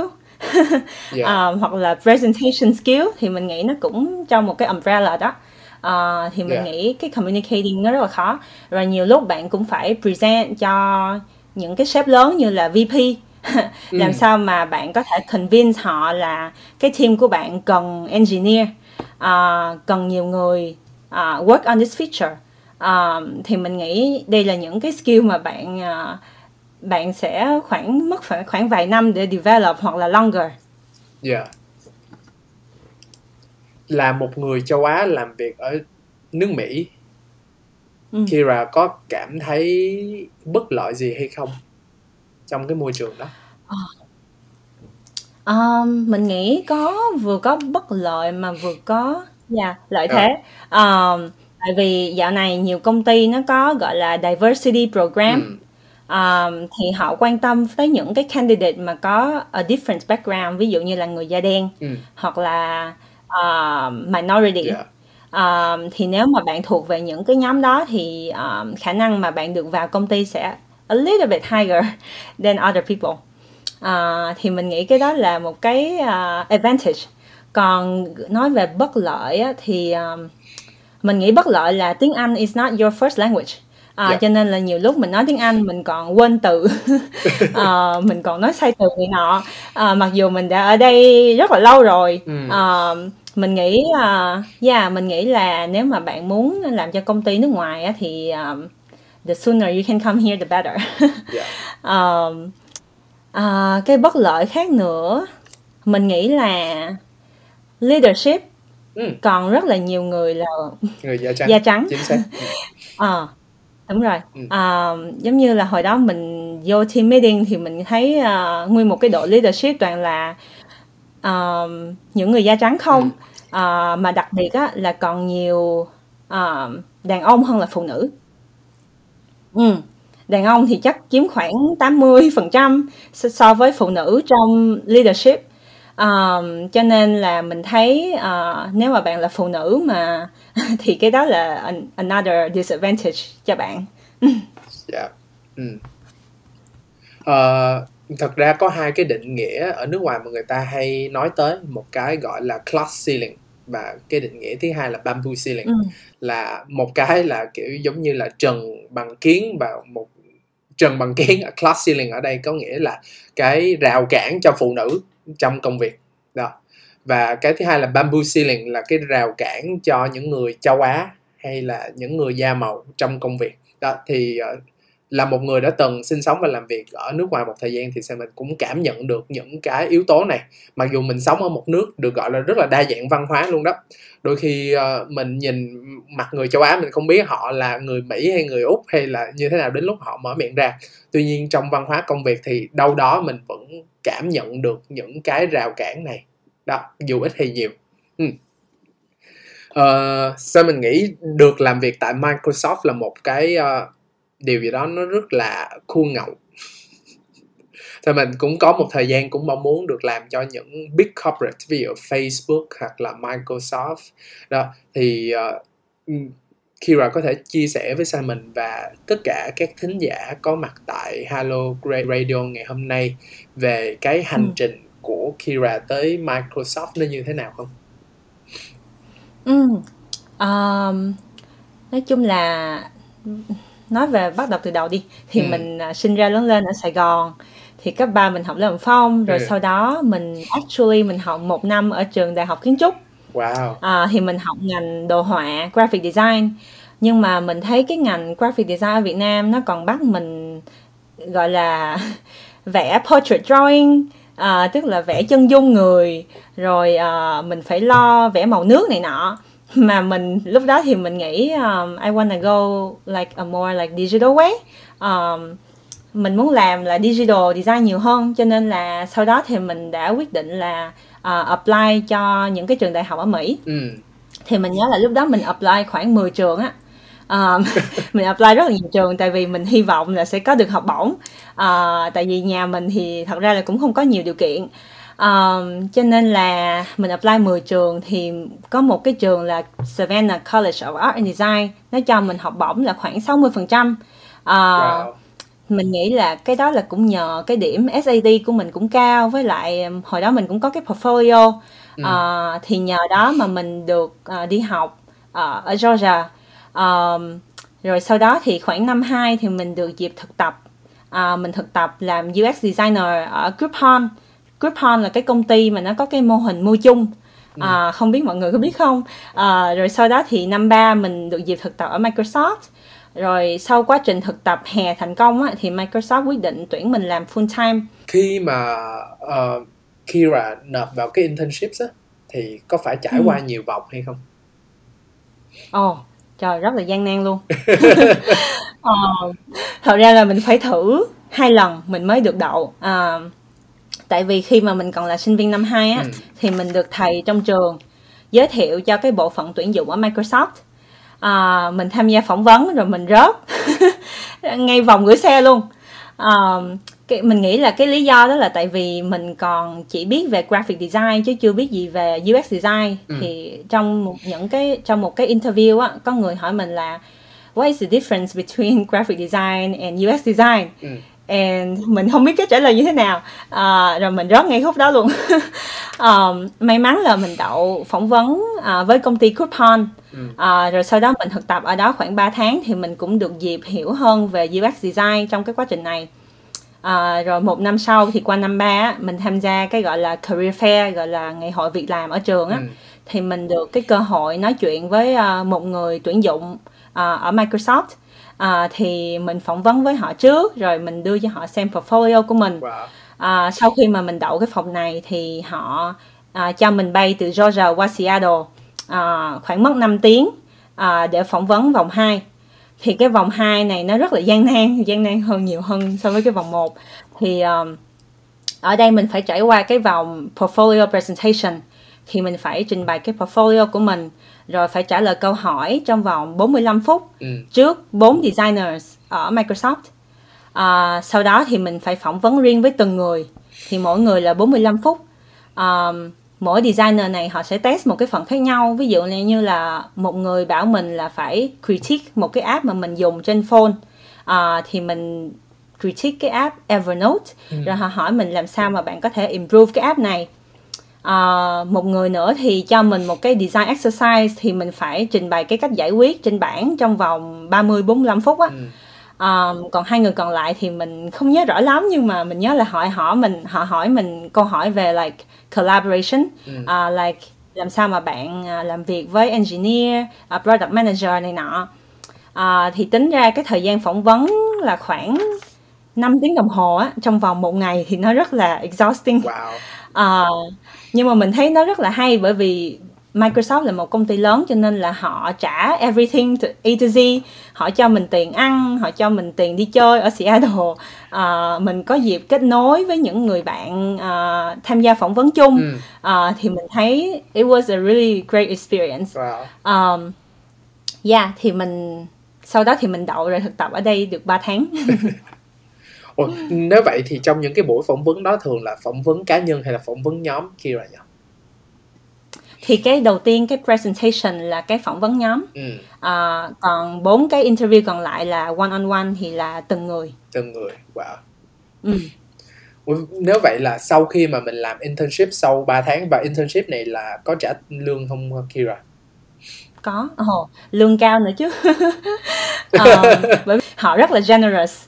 Hoặc là presentation skill, thì mình nghĩ nó cũng trong một cái umbrella đó. Thì mình nghĩ cái communicating nó rất là khó. Rồi nhiều lúc bạn cũng phải present cho những cái sếp lớn như là VP. Làm sao mà bạn có thể convince họ là cái team của bạn cần engineer, cần nhiều người work on this feature. Thì mình nghĩ đây là những cái skill mà bạn bạn sẽ mất khoảng vài năm để develop hoặc là longer. Là một người châu Á làm việc ở nước Mỹ, Kira có cảm thấy bất lợi gì hay không trong cái môi trường đó? Mình nghĩ vừa có bất lợi mà vừa có lợi thế. Tại vì dạo này nhiều công ty nó có gọi là diversity program. Thì họ quan tâm tới những cái candidate mà có a different background, ví dụ như là người da đen hoặc là minority. Thì nếu mà bạn thuộc về những cái nhóm đó thì khả năng mà bạn được vào công ty sẽ a little bit higher than other people. Thì mình nghĩ cái đó là một cái advantage. Còn nói về bất lợi á, thì mình nghĩ bất lợi là tiếng Anh is not your first language. Cho nên là nhiều lúc mình nói tiếng Anh mình còn quên từ, mình còn nói sai từ này nọ, mặc dù mình đã ở đây rất là lâu rồi. Mình nghĩ mình nghĩ là nếu mà bạn muốn làm cho công ty nước ngoài thì the sooner you can come here the better. Cái bất lợi khác nữa, mình nghĩ là leadership. Còn rất là nhiều người là người da trắng. Chính xác. Đúng rồi. Giống như là hồi đó mình vô team meeting thì mình thấy nguyên một cái đội leadership toàn là những người da trắng không. Mà đặc biệt á, là còn nhiều đàn ông hơn là phụ nữ. Đàn ông thì chắc chiếm khoảng 80% so với phụ nữ trong leadership. Cho nên là mình thấy nếu mà bạn là phụ nữ mà thì cái đó là another disadvantage cho bạn. Thật ra có hai cái định nghĩa ở nước ngoài mà người ta hay nói tới, một cái gọi là glass ceiling và cái định nghĩa thứ hai là bamboo ceiling. Là một cái là kiểu giống như là trần bằng kiến, và một trần bằng kiến ở glass ceiling ở đây có nghĩa là cái rào cản cho phụ nữ trong công việc đó. Và cái thứ hai là bamboo ceiling là cái rào cản cho những người châu Á hay là những người da màu trong công việc đó. Thì là một người đã từng sinh sống và làm việc ở nước ngoài một thời gian thì mình cũng cảm nhận được những cái yếu tố này, mặc dù mình sống ở một nước được gọi là rất là đa dạng văn hóa luôn đó. Đôi khi mình nhìn mặt người châu Á mình không biết họ là người Mỹ hay người Úc hay là như thế nào đến lúc họ mở miệng ra. Tuy nhiên trong văn hóa công việc thì đâu đó mình vẫn cảm nhận được những cái rào cản này đó, dù ít hay nhiều. Sao mình nghĩ được làm việc tại Microsoft là một cái điều gì đó nó rất là khuôn ngậu. Thì mình cũng có một thời gian cũng mong muốn được làm cho những big corporate, ví dụ Facebook hoặc là Microsoft đó. Thì Kira có thể chia sẻ với Simon và tất cả các thính giả có mặt tại Hello Great Radio ngày hôm nay về cái hành trình của Kira tới Microsoft nó như thế nào không? Nói chung là nói về bắt đầu từ đầu đi thì mình sinh ra lớn lên ở Sài Gòn, thì cấp 3 mình học Lê Hồng Phong, rồi sau đó mình học một năm ở trường Đại học Kiến trúc. Thì mình học ngành đồ họa graphic design, nhưng mà mình thấy cái ngành graphic design ở Việt Nam nó còn bắt mình gọi là vẽ portrait drawing, tức là vẽ chân dung người, rồi mình phải lo vẽ màu nước này nọ. Mà mình lúc đó thì mình nghĩ I wanna go like a more like digital way. Mình muốn làm là digital design nhiều hơn, cho nên là sau đó thì mình đã quyết định là apply cho những cái trường đại học ở Mỹ. Thì mình nhớ là lúc đó mình apply khoảng 10 trường á. Mình apply rất là nhiều trường tại vì mình hy vọng là sẽ có được học bổng. Tại vì nhà mình thì thật ra là cũng không có nhiều điều kiện. Cho nên là mình apply 10 trường thì có một cái trường là Savannah College of Art and Design, nó cho mình học bổng là khoảng 60%. Mình nghĩ là cái đó là cũng nhờ cái điểm SAT của mình cũng cao, với lại hồi đó mình cũng có cái portfolio. Thì nhờ đó mà mình được đi học ở Georgia. Rồi sau đó thì khoảng năm 2 thì mình được dịp thực tập. Mình thực tập làm UX designer ở Groupon. Groupon là cái công ty mà nó có cái mô hình mua chung, không biết mọi người có biết không. Rồi sau đó thì năm 3 mình được dịp thực tập ở Microsoft. Rồi sau quá trình thực tập hè thành công á, thì Microsoft quyết định tuyển mình làm full time. Khi mà Kira nộp vào cái internships á, thì có phải trải qua nhiều vòng hay không? Trời, rất là gian nan luôn. Thật ra là mình phải thử 2 lần mình mới được đậu. Tại vì khi mà mình còn là sinh viên năm 2 á, thì mình được thầy trong trường giới thiệu cho cái bộ phận tuyển dụng ở Microsoft. Mình tham gia phỏng vấn rồi mình rớt ngay vòng gửi xe luôn. Mình nghĩ là cái lý do đó là tại vì mình còn chỉ biết về graphic design chứ chưa biết gì về UX design. Thì trong một cái interview á, có người hỏi mình là what is the difference between graphic design and UX design? and mình không biết cái trả lời như thế nào, rồi mình rớt ngay khúc đó luôn. May mắn là mình đậu phỏng vấn với công ty Groupon, rồi sau đó mình thực tập ở đó khoảng 3 tháng thì mình cũng được dịp hiểu hơn về UX design trong cái quá trình này. Rồi một năm sau thì qua năm 3 mình tham gia cái gọi là career fair, gọi là ngày hội việc làm ở trường á, thì mình được cái cơ hội nói chuyện với một người tuyển dụng ở Microsoft. Thì mình phỏng vấn với họ trước, rồi mình đưa cho họ xem portfolio của mình. Sau khi mà mình đậu cái phòng này thì họ cho mình bay từ Georgia qua Seattle, khoảng mất 5 tiếng để phỏng vấn vòng 2. Thì cái vòng 2 này nó rất là gian nan hơn nhiều hơn so với cái vòng 1. Thì ở đây mình phải trải qua cái vòng portfolio presentation. Thì mình phải trình bày cái portfolio của mình, rồi phải trả lời câu hỏi trong vòng 45 phút trước 4 designers ở Microsoft. Sau đó thì mình phải phỏng vấn riêng với từng người, thì mỗi người là 45 phút. Mỗi designer này họ sẽ test một cái phần khác nhau. Ví dụ như là một người bảo mình là phải critique một cái app mà mình dùng trên phone, thì mình critique cái app Evernote. Rồi họ hỏi mình làm sao mà bạn có thể improve cái app này. Một người nữa thì cho mình một cái design exercise, thì mình phải trình bày cái cách giải quyết trên bảng trong vòng 30-45 phút á. Còn hai người còn lại thì mình không nhớ rõ lắm, nhưng mà mình nhớ là họ hỏi mình câu hỏi về like collaboration, like làm sao mà bạn làm việc với engineer, product manager này nọ. Thì tính ra cái thời gian phỏng vấn là khoảng 5 tiếng đồng hồ á, trong vòng một ngày thì nó rất là exhausting. Nhưng mà mình thấy nó rất là hay, bởi vì Microsoft là một công ty lớn cho nên là họ trả everything to A to Z. Họ cho mình tiền ăn, họ cho mình tiền đi chơi ở Seattle. Mình có dịp kết nối với những người bạn tham gia phỏng vấn chung. Thì mình thấy it was a really great experience. Yeah, thì mình sau đó thì mình đậu rồi thực tập ở đây được 3 tháng. Ồ, nếu vậy thì trong những cái buổi phỏng vấn đó thường là phỏng vấn cá nhân hay là phỏng vấn nhóm, Kira nhỉ? Thì cái đầu tiên cái presentation là cái phỏng vấn nhóm, còn 4 cái interview còn lại là one on one, thì là từng người. Wow. Ủa, nếu vậy là sau khi mà mình làm internship sau 3 tháng, và internship này là có trả lương không Kira? Có, lương cao nữa chứ. Bởi vì họ rất là generous.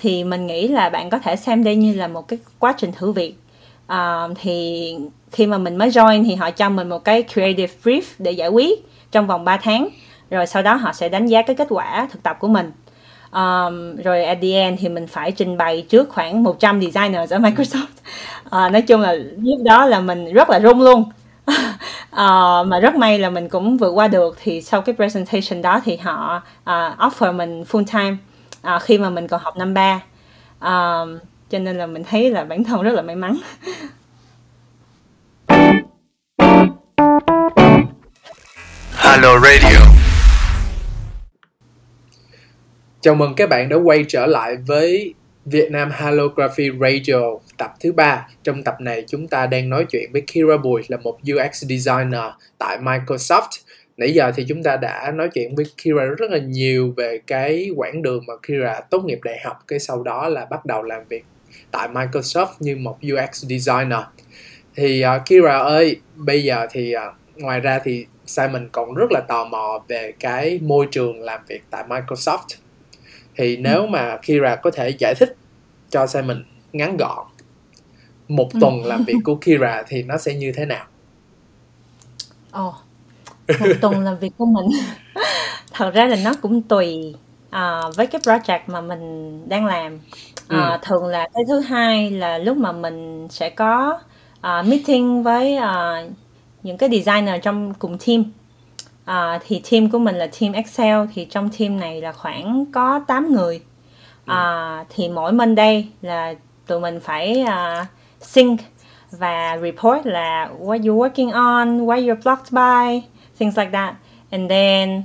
Thì mình nghĩ là bạn có thể xem đây như là một cái quá trình thử việc. Thì khi mà mình mới join thì họ cho mình một cái creative brief để giải quyết trong vòng 3 tháng. Rồi sau đó họ sẽ đánh giá cái kết quả thực tập của mình. Rồi at the end thì mình phải trình bày trước khoảng 100 designers ở Microsoft. Nói chung là lúc đó là mình rất là run luôn. Mà rất may là mình cũng vượt qua được. Thì sau cái presentation đó thì họ offer mình full time khi mà mình còn học năm 3. Cho nên là mình thấy là bản thân rất là may mắn. Hello Radio. Chào mừng các bạn đã quay trở lại với Vietnam Halography Radio tập thứ 3. Trong tập này chúng ta đang nói chuyện với Kira Bùi là một UX designer tại Microsoft. Nãy giờ thì chúng ta đã nói chuyện với Kira rất là nhiều về cái quãng đường mà Kira tốt nghiệp đại học, cái sau đó là bắt đầu làm việc tại Microsoft như một UX designer. Thì Kira ơi, bây giờ thì ngoài ra thì Simon còn rất là tò mò về cái môi trường làm việc tại Microsoft. Thì nếu mà Kira có thể giải thích cho Simon ngắn gọn một tuần làm việc của Kira thì nó sẽ như thế nào? Một tuần làm việc của mình thật ra là nó cũng tùy với cái project mà mình đang làm. Thường là cái thứ hai là lúc mà mình sẽ có meeting với những cái designer trong cùng team. Thì team của mình là team Excel, thì trong team này là khoảng có 8 người. Thì mỗi Monday là tụi mình phải sync và report là what you're working on, what you're blocked by, things like that. And then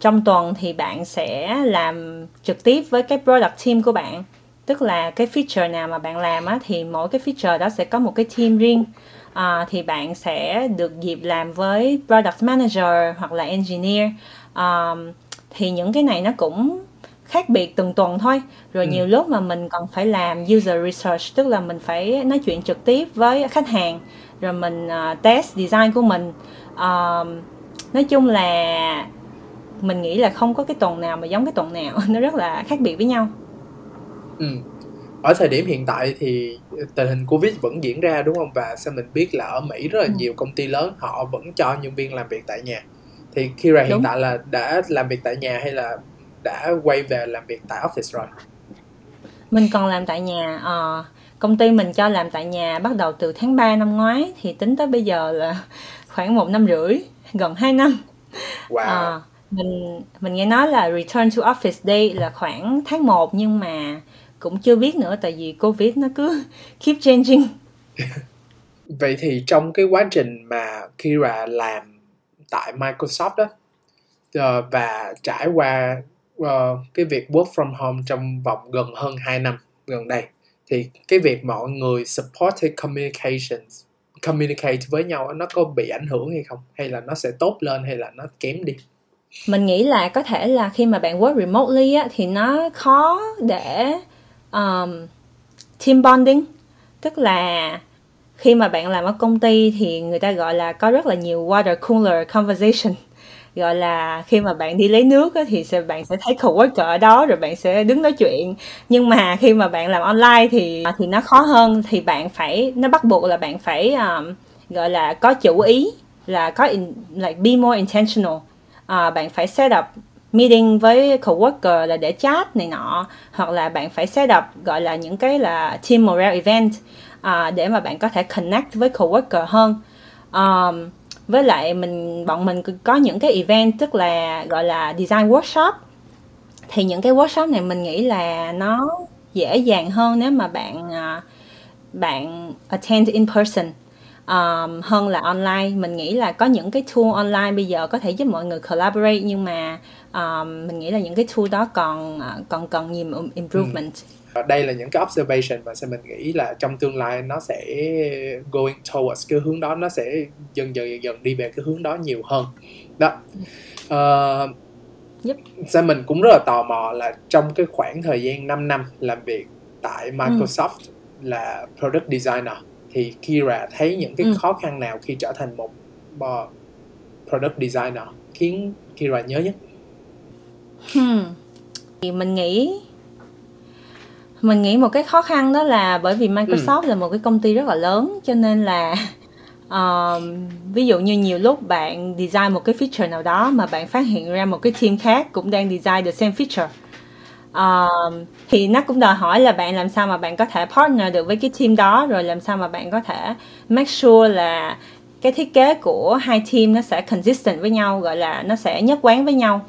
trong tuần thì bạn sẽ làm trực tiếp với cái product team của bạn. Tức là cái feature nào mà bạn làm á, thì mỗi cái feature đó sẽ có một cái team riêng. Thì bạn sẽ được dịp làm với product manager hoặc là engineer. Thì những cái này nó cũng khác biệt từng tuần thôi. Rồi nhiều lúc mà mình còn phải làm user research, tức là mình phải nói chuyện trực tiếp với khách hàng, rồi mình test design của mình. Nói chung là mình nghĩ là không có cái tuần nào mà giống cái tuần nào, nó rất là khác biệt với nhau. Ở thời điểm hiện tại thì tình hình Covid vẫn diễn ra đúng không? Và sao mình biết là ở Mỹ rất là nhiều công ty lớn họ vẫn cho nhân viên làm việc tại nhà. Thì Kira hiện tại là đã làm việc tại nhà hay là đã quay về làm việc tại office rồi? Mình còn làm tại nhà. Công ty mình cho làm tại nhà bắt đầu từ tháng 3 năm ngoái, thì tính tới bây giờ là khoảng 1 năm rưỡi, gần 2 năm. Wow. Mình nghe nói là return to office day là khoảng tháng 1, nhưng mà cũng chưa biết nữa tại vì Covid nó cứ keep changing. Vậy thì trong cái quá trình mà Kira làm tại Microsoft đó và trải qua cái việc work from home trong vòng gần hơn 2 năm gần đây, thì cái việc mọi người supported communications, communicate với nhau nó có bị ảnh hưởng hay không? Hay là nó sẽ tốt lên hay là nó kém đi? Mình nghĩ là có thể là khi mà bạn work remotely á, thì nó khó để team bonding. Tức là khi mà bạn làm ở công ty thì người ta gọi là có rất là nhiều water cooler conversation. Gọi là khi mà bạn đi lấy nước á, thì bạn sẽ thấy coworker ở đó, rồi bạn sẽ đứng nói chuyện. Nhưng mà khi mà bạn làm online thì nó khó hơn. Thì nó bắt buộc là bạn phải gọi là có chủ ý, là be more intentional. Bạn phải set up meeting với coworker là để chat này nọ, hoặc là bạn phải set up gọi là những cái là team morale event để mà bạn có thể connect với coworker hơn. Với lại bọn mình có những cái event, tức là gọi là design workshop. Thì những cái workshop này mình nghĩ là nó dễ dàng hơn nếu mà bạn attend in person hơn là online. Mình nghĩ là có những cái tool online bây giờ có thể giúp mọi người collaborate, nhưng mà mình nghĩ là những cái tool đó còn cần nhiều improvement. Đây là những cái observation mà mình nghĩ là trong tương lai nó sẽ going towards cái hướng đó, nó sẽ dần dần đi về cái hướng đó nhiều hơn đó. Mình cũng rất là tò mò là trong cái khoảng thời gian 5 năm làm việc tại Microsoft là product designer, thì Kira thấy những cái khó khăn nào khi trở thành một product designer khiến Kira nhớ nhất? Thì mình nghĩ một cái khó khăn đó là bởi vì Microsoft là một cái công ty rất là lớn, cho nên là ví dụ như nhiều lúc bạn design một cái feature nào đó mà bạn phát hiện ra một cái team khác cũng đang design the same feature. Thì nó cũng đòi hỏi là bạn làm sao mà bạn có thể partner được với cái team đó, rồi làm sao mà bạn có thể make sure là cái thiết kế của hai team nó sẽ consistent với nhau, gọi là nó sẽ nhất quán với nhau,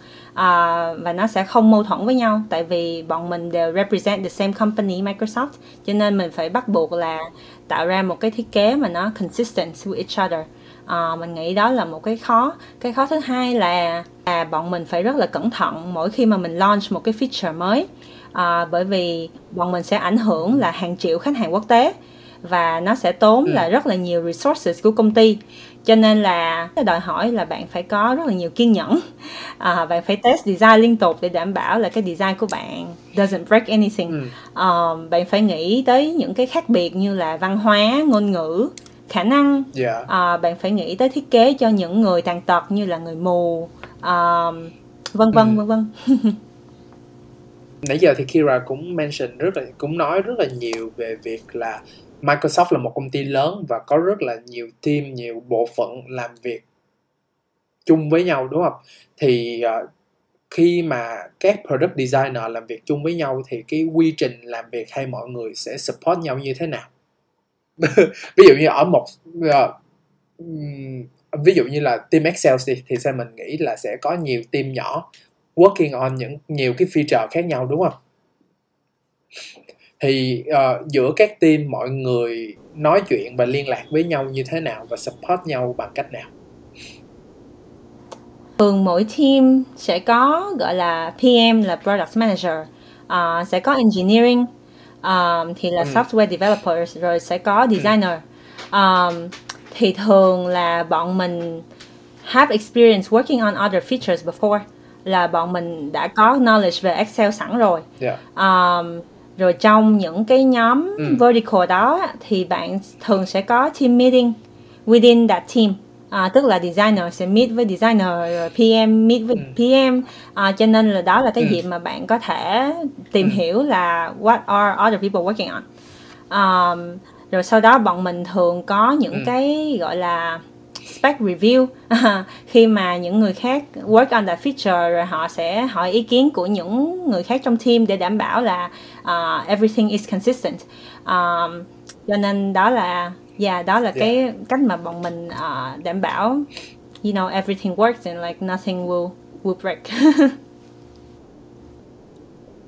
và nó sẽ không mâu thuẫn với nhau. Tại vì bọn mình đều represent the same company Microsoft, cho nên mình phải bắt buộc là tạo ra một cái thiết kế mà nó consistent with each other. Mình nghĩ đó là một cái khó. Cái khó thứ hai là bọn mình phải rất là cẩn thận mỗi khi mà mình launch một cái feature mới, bởi vì bọn mình sẽ ảnh hưởng là hàng triệu khách hàng quốc tế, và nó sẽ tốn là rất là nhiều resources của công ty. Cho nên là đòi hỏi là bạn phải có rất là nhiều kiên nhẫn, bạn phải test design liên tục để đảm bảo là cái design của bạn doesn't break anything. Bạn phải nghĩ tới những cái khác biệt như là văn hóa, ngôn ngữ, khả năng. Bạn phải nghĩ tới thiết kế cho những người tàn tật như là người mù, vân vân. Nãy giờ thì Kira cũng nói rất là nhiều về việc là Microsoft là một công ty lớn và có rất là nhiều team, nhiều bộ phận làm việc chung với nhau đúng không? Thì khi mà các product designer làm việc chung với nhau thì cái quy trình làm việc hay mọi người sẽ support nhau như thế nào? Ví dụ như ở một ví dụ như là team Excel thì sao mình nghĩ là sẽ có nhiều team nhỏ working on nhiều cái feature khác nhau đúng không? Thì giữa các team mọi người nói chuyện và liên lạc với nhau như thế nào và support nhau bằng cách nào? Thường mỗi team sẽ có gọi là PM là Product Manager, sẽ có Engineering thì là Software Developers, rồi sẽ có Designer. Thì thường là bọn mình have experience working on other features before. là bọn mình đã có knowledge về Excel sẵn rồi. Rồi trong những cái nhóm vertical đó thì bạn thường sẽ có team meeting within that team. Tức là designer sẽ meet với designer, PM meet với PM. Cho nên là đó là cái dịp mà bạn có thể tìm hiểu là what are other people working on. Rồi sau đó bọn mình thường có những cái gọi là spec review. Khi mà những người khác work on that feature, rồi họ sẽ hỏi ý kiến của những người khác trong team để đảm bảo là everything is consistent. Cho nên đó là cái cách mà bọn mình đảm bảo everything works and like nothing will break.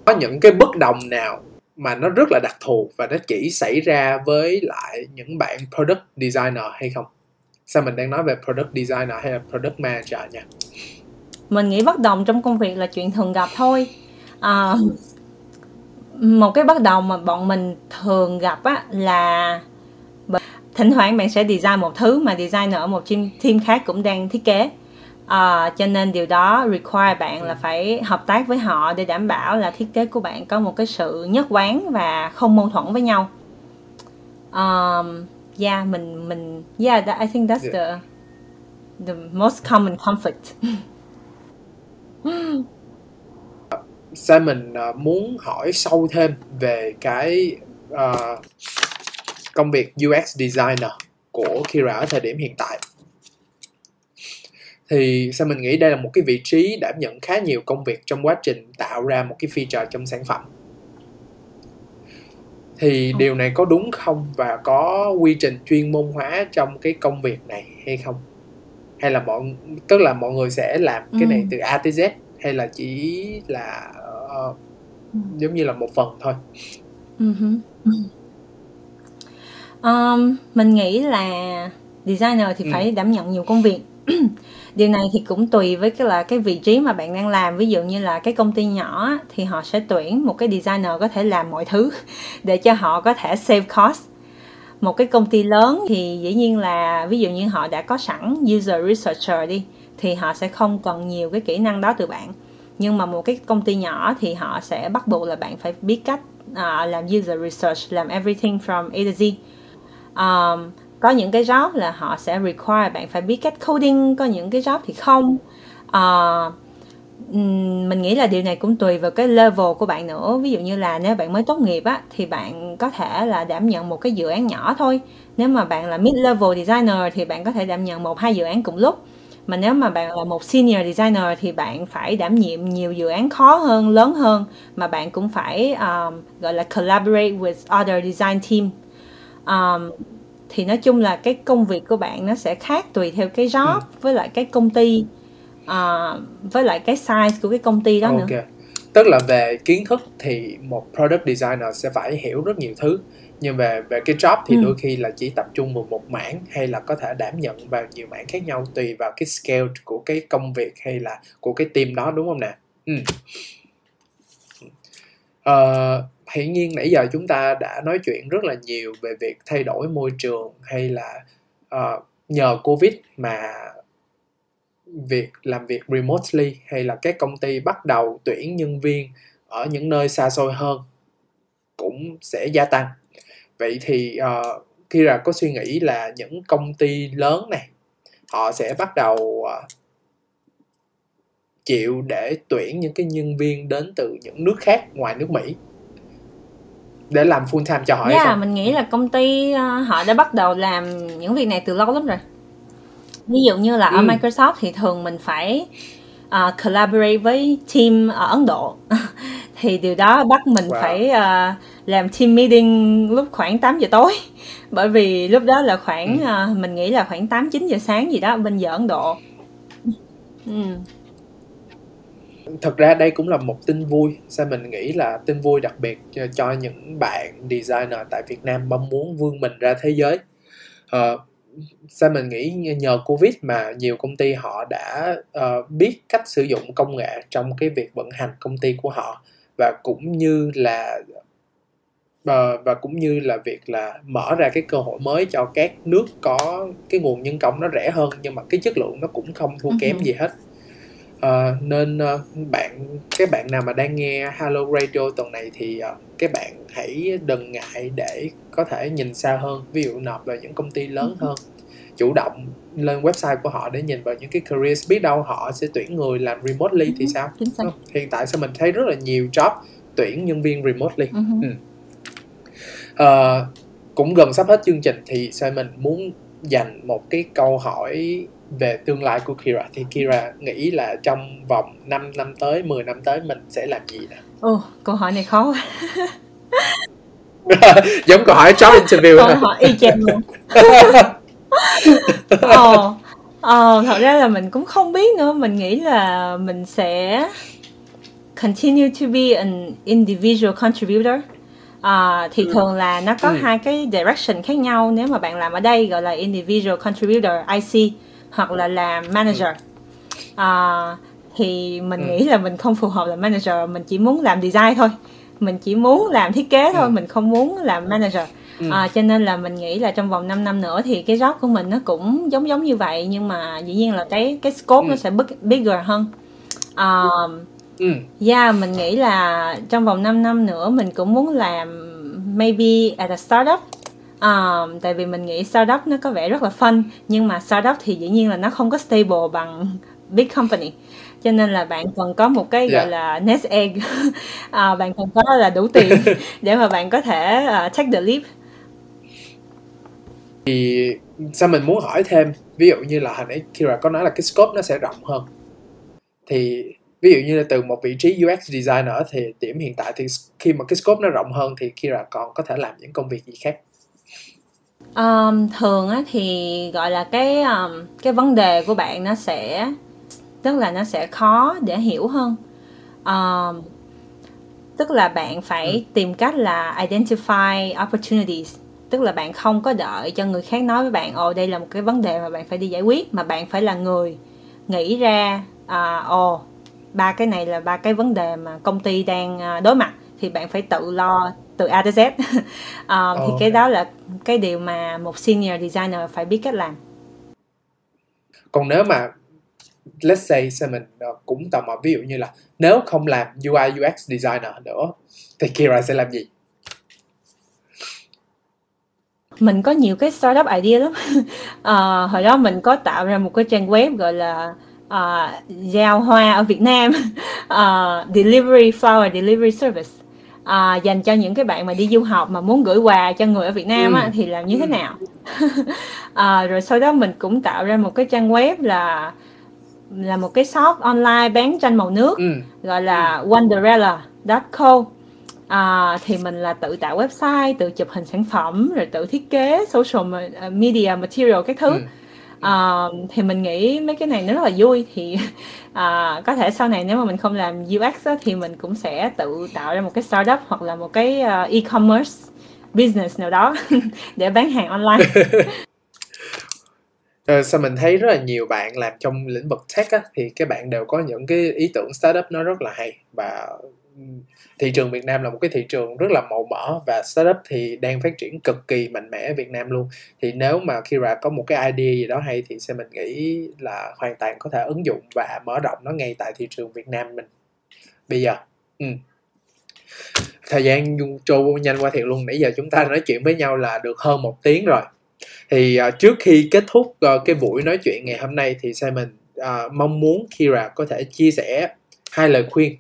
Có những cái bất đồng nào mà nó rất là đặc thù và nó chỉ xảy ra với lại những bạn product designer hay không? Sao mình đang nói về product designer hay là product manager nha? Mình nghĩ bất đồng trong công việc là chuyện thường gặp thôi. Một cái bất đồng mà bọn mình thường gặp á là thỉnh thoảng bạn sẽ design một thứ mà designer ở một team khác cũng đang thiết kế. Cho nên điều đó require bạn là phải hợp tác với họ để đảm bảo là thiết kế của bạn có một cái sự nhất quán và không mâu thuẫn với nhau. I think that's the most common conflict. Sao mình muốn hỏi sâu thêm về cái công việc UX designer của Kira ở thời điểm hiện tại. Thì sao mình nghĩ đây là một cái vị trí đảm nhận khá nhiều công việc trong quá trình tạo ra một cái feature trong sản phẩm. Thì điều này có đúng không và có quy trình chuyên môn hóa trong cái công việc này hay không? Hay là mọi người sẽ làm cái này từ A tới Z hay là chỉ là giống như là một phần thôi? Mình nghĩ là designer thì phải đảm nhận nhiều công việc. Điều này thì cũng tùy với cái vị trí mà bạn đang làm. Ví dụ như là cái công ty nhỏ thì họ sẽ tuyển một cái designer có thể làm mọi thứ để cho họ có thể save cost. Một cái công ty lớn thì dĩ nhiên là ví dụ như họ đã có sẵn user researcher đi thì họ sẽ không cần nhiều cái kỹ năng đó từ bạn. Nhưng mà một cái công ty nhỏ thì họ sẽ bắt buộc là bạn phải biết cách làm user research, làm everything from A to Z. Có những cái job là họ sẽ require bạn phải biết cách coding, có những cái job thì không. Mình nghĩ là điều này cũng tùy vào cái level của bạn nữa. Ví dụ như là nếu bạn mới tốt nghiệp á, thì bạn có thể là đảm nhận một cái dự án nhỏ thôi. Nếu mà bạn là mid-level designer thì bạn có thể đảm nhận 1-2 dự án cùng lúc. Mà nếu mà bạn là một senior designer thì bạn phải đảm nhiệm nhiều dự án khó hơn, lớn hơn. Mà bạn cũng phải gọi là collaborate with other design team. Thì nói chung là cái công việc của bạn nó sẽ khác tùy theo cái job với lại cái công ty, với lại cái size của cái công ty đó nữa. Tức là về kiến thức thì một product designer sẽ phải hiểu rất nhiều thứ, nhưng về cái job thì đôi khi là chỉ tập trung vào một mảng hay là có thể đảm nhận vào nhiều mảng khác nhau tùy vào cái scale của cái công việc hay là của cái team đó, đúng không nè? Hiển nhiên nãy giờ chúng ta đã nói chuyện rất là nhiều về việc thay đổi môi trường hay là nhờ Covid mà việc làm việc remotely hay là các công ty bắt đầu tuyển nhân viên ở những nơi xa xôi hơn cũng sẽ gia tăng. Vậy thì Kira có suy nghĩ là những công ty lớn này họ sẽ bắt đầu chịu để tuyển những cái nhân viên đến từ những nước khác ngoài nước Mỹ để làm full time cho họ hay không? Mình nghĩ là công ty họ đã bắt đầu làm những việc này từ lâu lắm rồi. Ví dụ như là ở Microsoft thì thường mình phải collaborate với team ở Ấn Độ. Thì điều đó bắt mình phải làm team meeting lúc khoảng 8 giờ tối. Bởi vì lúc đó là khoảng mình nghĩ là khoảng 8-9 giờ sáng gì đó bên giờ Ấn Độ. Thật ra đây cũng là một tin vui. Sao mình nghĩ là tin vui đặc biệt cho những bạn designer tại Việt Nam mong muốn vươn mình ra thế giới. Sao mình nghĩ nhờ Covid mà nhiều công ty họ đã biết cách sử dụng công nghệ trong cái việc vận hành công ty của họ, và cũng như là việc là mở ra cái cơ hội mới cho các nước có cái nguồn nhân công nó rẻ hơn nhưng mà cái chất lượng nó cũng không thua kém gì hết. Nên các bạn nào mà đang nghe Hello Radio tuần này thì các bạn hãy đừng ngại để có thể nhìn xa hơn, ví dụ nộp vào những công ty lớn hơn, chủ động lên website của họ để nhìn vào những cái careers, biết đâu họ sẽ tuyển người làm remotely thì sao? Hiện tại sao mình thấy rất là nhiều job tuyển nhân viên remotely. Cũng gần sắp hết chương trình thì sao mình muốn dành một cái câu hỏi về tương lai của Kira. Thì Kira nghĩ là trong vòng 5 năm tới, 10 năm tới mình sẽ làm gì nè? Ồ, câu hỏi này khó quá. Giống câu hỏi job interview. Câu hỏi y chang luôn. Thật ra là mình cũng không biết nữa. Mình nghĩ là mình sẽ continue to be an individual contributor. Thì thường là nó có hai cái direction khác nhau. Nếu mà bạn làm ở đây gọi là individual contributor IC, hoặc là làm manager. Thì mình nghĩ là mình không phù hợp làm manager. Mình chỉ muốn làm design thôi, mình chỉ muốn làm thiết kế thôi, mình không muốn làm manager. Cho nên là mình nghĩ là trong vòng 5 năm nữa thì cái job của mình nó cũng giống như vậy, nhưng mà dĩ nhiên là cái scope nó sẽ bigger hơn. Mình nghĩ là trong vòng 5 năm nữa mình cũng muốn làm maybe at a startup. Tại vì mình nghĩ startup nó có vẻ rất là fun, nhưng mà startup thì dĩ nhiên là nó không có stable bằng big company. Cho nên là bạn cần có một cái gọi là nest egg. Bạn cần có là đủ tiền để mà bạn có thể take the leap. Thì sao mình muốn hỏi thêm, ví dụ như là hồi nãy Kira có nói là cái scope nó sẽ rộng hơn. Thì ví dụ như là từ một vị trí UX designer thì điểm hiện tại thì khi mà cái scope nó rộng hơn thì Kira còn có thể làm những công việc gì khác? Thường á, thì gọi là cái vấn đề của bạn nó sẽ, tức là nó sẽ khó để hiểu hơn. Tức là bạn phải tìm cách là identify opportunities. Tức là bạn không có đợi cho người khác nói với bạn ồ đây là một cái vấn đề mà bạn phải đi giải quyết, mà bạn phải là người nghĩ ra ồ ba cái này là ba cái vấn đề mà công ty đang đối mặt, thì bạn phải tự lo từ A tới Z. Thì cái đó là cái điều mà một senior designer phải biết cách làm. Còn nếu mà let's say mình cũng tò mò, ví dụ như là nếu không làm UI UX designer nữa thì Kira sẽ làm gì? Mình có nhiều cái startup idea lắm. Hồi đó mình có tạo ra một cái trang web gọi là giao hoa ở Việt Nam, delivery flower delivery service, dành cho những cái bạn mà đi du học mà muốn gửi quà cho người ở Việt Nam á, thì làm như thế nào? Rồi sau đó mình cũng tạo ra một cái trang web là một cái shop online bán tranh màu nước, gọi là Wonderella.co. Thì mình là tự tạo website, tự chụp hình sản phẩm, rồi tự thiết kế social media material các thứ. Thì mình nghĩ mấy cái này nó rất là vui. Thì có thể sau này nếu mà mình không làm UX á, thì mình cũng sẽ tự tạo ra một cái startup hoặc là một cái e-commerce business nào đó để bán hàng online. Sao mình thấy rất là nhiều bạn làm trong lĩnh vực tech á, thì các bạn đều có những cái ý tưởng startup nó rất là hay, và thị trường Việt Nam là một cái thị trường rất là màu mỡ và startup thì đang phát triển cực kỳ mạnh mẽ ở Việt Nam luôn. Thì nếu mà Kira có một cái idea gì đó hay thì mình nghĩ là hoàn toàn có thể ứng dụng và mở rộng nó ngay tại thị trường Việt Nam mình bây giờ. Thời gian trôi nhanh qua thiệt luôn, nãy giờ chúng ta nói chuyện với nhau là được hơn 1 tiếng rồi. Thì trước khi kết thúc cái buổi nói chuyện ngày hôm nay thì Simon mong muốn Kira có thể chia sẻ 2 lời khuyên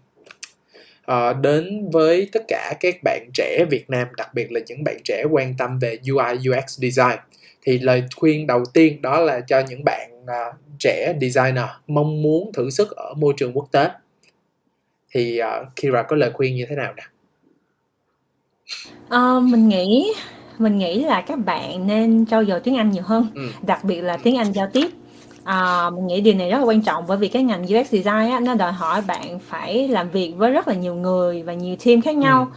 đến với tất cả các bạn trẻ Việt Nam, đặc biệt là những bạn trẻ quan tâm về UI UX design. Thì lời khuyên đầu tiên đó là cho những bạn trẻ designer mong muốn thử sức ở môi trường quốc tế. Thì Kira có lời khuyên như thế nào nè? Mình nghĩ là các bạn nên trau dồi tiếng Anh nhiều hơn, đặc biệt là tiếng Anh giao tiếp. Mình nghĩ điều này rất là quan trọng, bởi vì cái ngành UX design á, nó đòi hỏi bạn phải làm việc với rất là nhiều người và nhiều team khác nhau.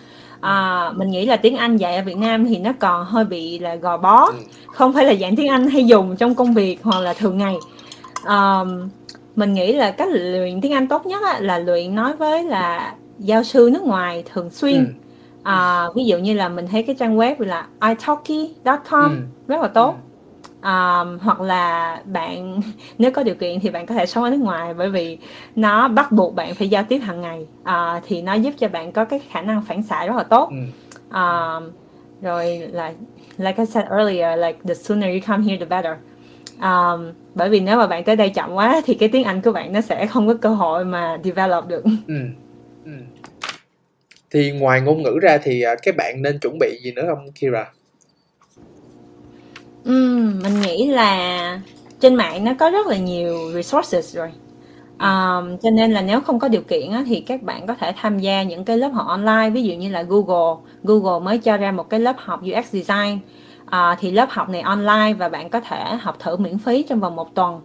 Mình nghĩ là tiếng Anh dạy ở Việt Nam thì nó còn hơi bị là gò bó, không phải là dạng tiếng Anh hay dùng trong công việc hoặc là thường ngày. Mình nghĩ là cách luyện tiếng Anh tốt nhất á, là luyện nói với là giáo sư nước ngoài thường xuyên. Ví dụ như là mình thấy cái trang web là italki.com rất là tốt. Hoặc là bạn, nếu có điều kiện thì bạn có thể sống ở nước ngoài, bởi vì nó bắt buộc bạn phải giao tiếp hàng ngày, thì nó giúp cho bạn có cái khả năng phản xạ rất là tốt. Rồi là like I said earlier, like the sooner you come here the better. Bởi vì nếu mà bạn tới đây chậm quá thì cái tiếng Anh của bạn nó sẽ không có cơ hội mà develop được. Thì ngoài ngôn ngữ ra thì các bạn nên chuẩn bị gì nữa không, Kira? Mình nghĩ là trên mạng nó có rất là nhiều resources rồi, cho nên là nếu không có điều kiện á, thì các bạn có thể tham gia những cái lớp học online. Ví dụ như là Google mới cho ra một cái lớp học UX Design, thì lớp học này online và bạn có thể học thử miễn phí trong vòng 1 tuần.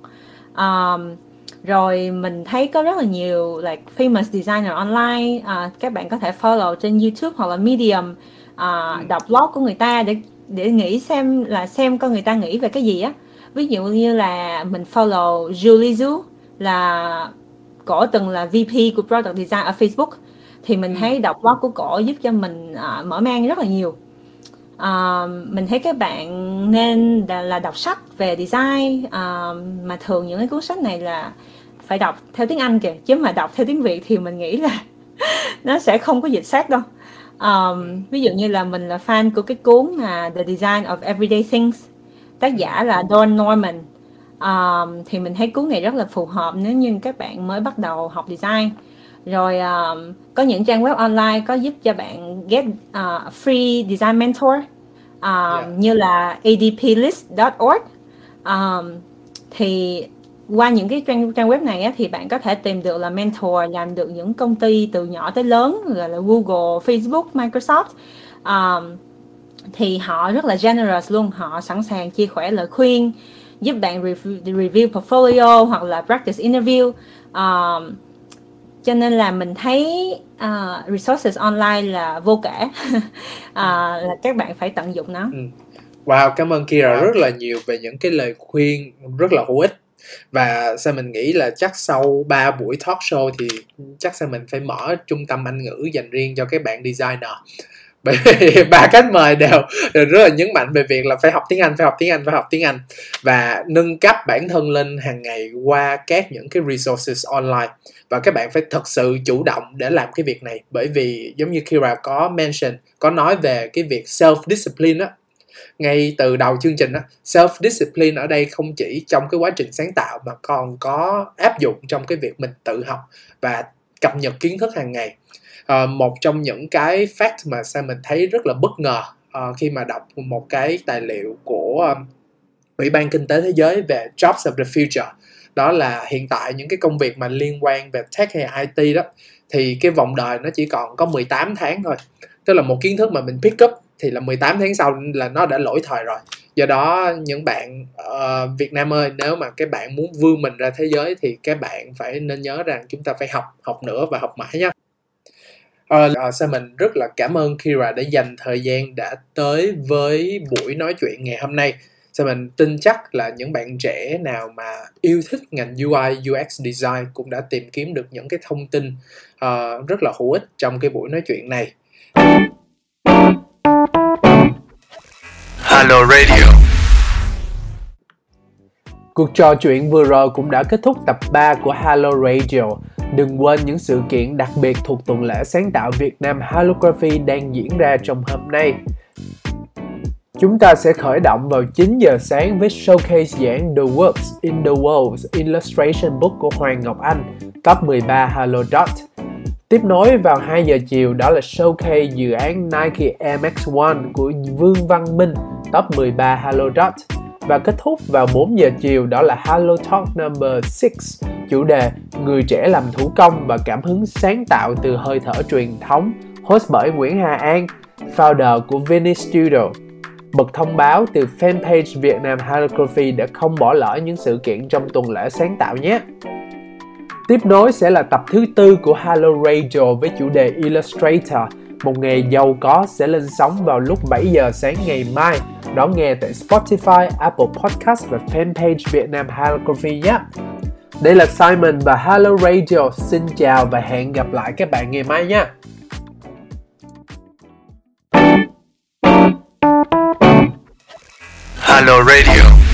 Rồi mình thấy có rất là nhiều like famous designer online, các bạn có thể follow trên YouTube hoặc là Medium, đọc blog của người ta để nghĩ xem là coi người ta nghĩ về cái gì á. Ví dụ như là mình follow Julie Zhu, là cổ từng là VP của Product Design ở Facebook, thì mình thấy đọc blog của cổ giúp cho mình mở mang rất là nhiều. Mình thấy các bạn nên là đọc sách về design, mà thường những cái cuốn sách này là phải đọc theo tiếng Anh kìa, chứ mà đọc theo tiếng Việt thì mình nghĩ là nó sẽ không có dịch sát đâu. Ví dụ như là mình là fan của cái cuốn là The Design of Everyday Things, tác giả là Don Norman, thì mình thấy cuốn này rất là phù hợp nếu như các bạn mới bắt đầu học design. Rồi có những trang web online có giúp cho bạn get free design mentor, như là adplist.org. Thì qua những cái trang web này á, thì bạn có thể tìm được là mentor làm được những công ty từ nhỏ tới lớn, gọi là Google, Facebook, Microsoft. Thì họ rất là generous luôn, họ sẵn sàng chia sẻ lời khuyên, giúp bạn review portfolio hoặc là practice interview. Cho nên là mình thấy resources online là vô kể, là các bạn phải tận dụng nó. Wow, cảm ơn Kira rất là nhiều về những cái lời khuyên rất là hữu ích. Và sao mình nghĩ là chắc sau 3 buổi talk show thì chắc sao mình phải mở trung tâm Anh ngữ dành riêng cho các bạn designer, bởi vì 3 khách mời đều rất là nhấn mạnh về việc là phải học tiếng Anh, và nâng cấp bản thân lên hàng ngày qua các những cái resources online. Và các bạn phải thật sự chủ động để làm cái việc này, bởi vì giống như Kira có nói về cái việc self-discipline đó ngay từ đầu chương trình đó. Self-discipline ở đây không chỉ trong cái quá trình sáng tạo mà còn có áp dụng trong cái việc mình tự học và cập nhật kiến thức hàng ngày. Một trong những cái fact mà sao mình thấy rất là bất ngờ khi mà đọc một cái tài liệu của Ủy ban Kinh tế Thế giới về Jobs of the Future, đó là hiện tại những cái công việc mà liên quan về tech hay IT đó, thì cái vòng đời nó chỉ còn có 18 tháng thôi. Tức là một kiến thức mà mình pick up thì là 18 tháng sau là nó đã lỗi thời rồi. Do đó những bạn Việt Nam ơi, nếu mà các bạn muốn vươn mình ra thế giới thì các bạn phải nên nhớ rằng chúng ta phải học nữa và học mãi nhé. Sao mình rất là cảm ơn Kira đã dành thời gian đã tới với buổi nói chuyện ngày hôm nay. Sao mình tin chắc là những bạn trẻ nào mà yêu thích ngành UI, UX Design cũng đã tìm kiếm được những cái thông tin rất là hữu ích trong cái buổi nói chuyện này. Hello Radio. Cuộc trò chuyện vừa rồi cũng đã kết thúc tập 3 của Hello Radio. Đừng quên những sự kiện đặc biệt thuộc tuần lễ sáng tạo Vietnam Halography đang diễn ra trong hôm nay. Chúng ta sẽ khởi động vào 9 giờ sáng với showcase giảng The Works in the World Illustration Book của Hoàng Ngọc Anh, top 13 Halo Dot. Tiếp nối vào 2 giờ chiều đó là showcase dự án Nike Air Max 1 của Vương Văn Minh, top 13 Halo Dot. Và kết thúc vào 4 giờ chiều đó là Halo Talk number 6, chủ đề Người trẻ làm thủ công và cảm hứng sáng tạo từ hơi thở truyền thống, host bởi Nguyễn Hà An, founder của Venice Studio. Bật thông báo từ fanpage Vietnam Halography để không bỏ lỡ những sự kiện trong tuần lễ sáng tạo nhé. Tiếp nối sẽ là tập thứ 4 của Halo Radio với chủ đề Illustrator, một nghề giàu có, sẽ lên sóng vào lúc 7 giờ sáng ngày mai. Đón nghe tại Spotify, Apple Podcast và fanpage Vietnam Halography nhé. Đây là Simon và Halo Radio. Xin chào và hẹn gặp lại các bạn ngày mai nha. Hello Radio.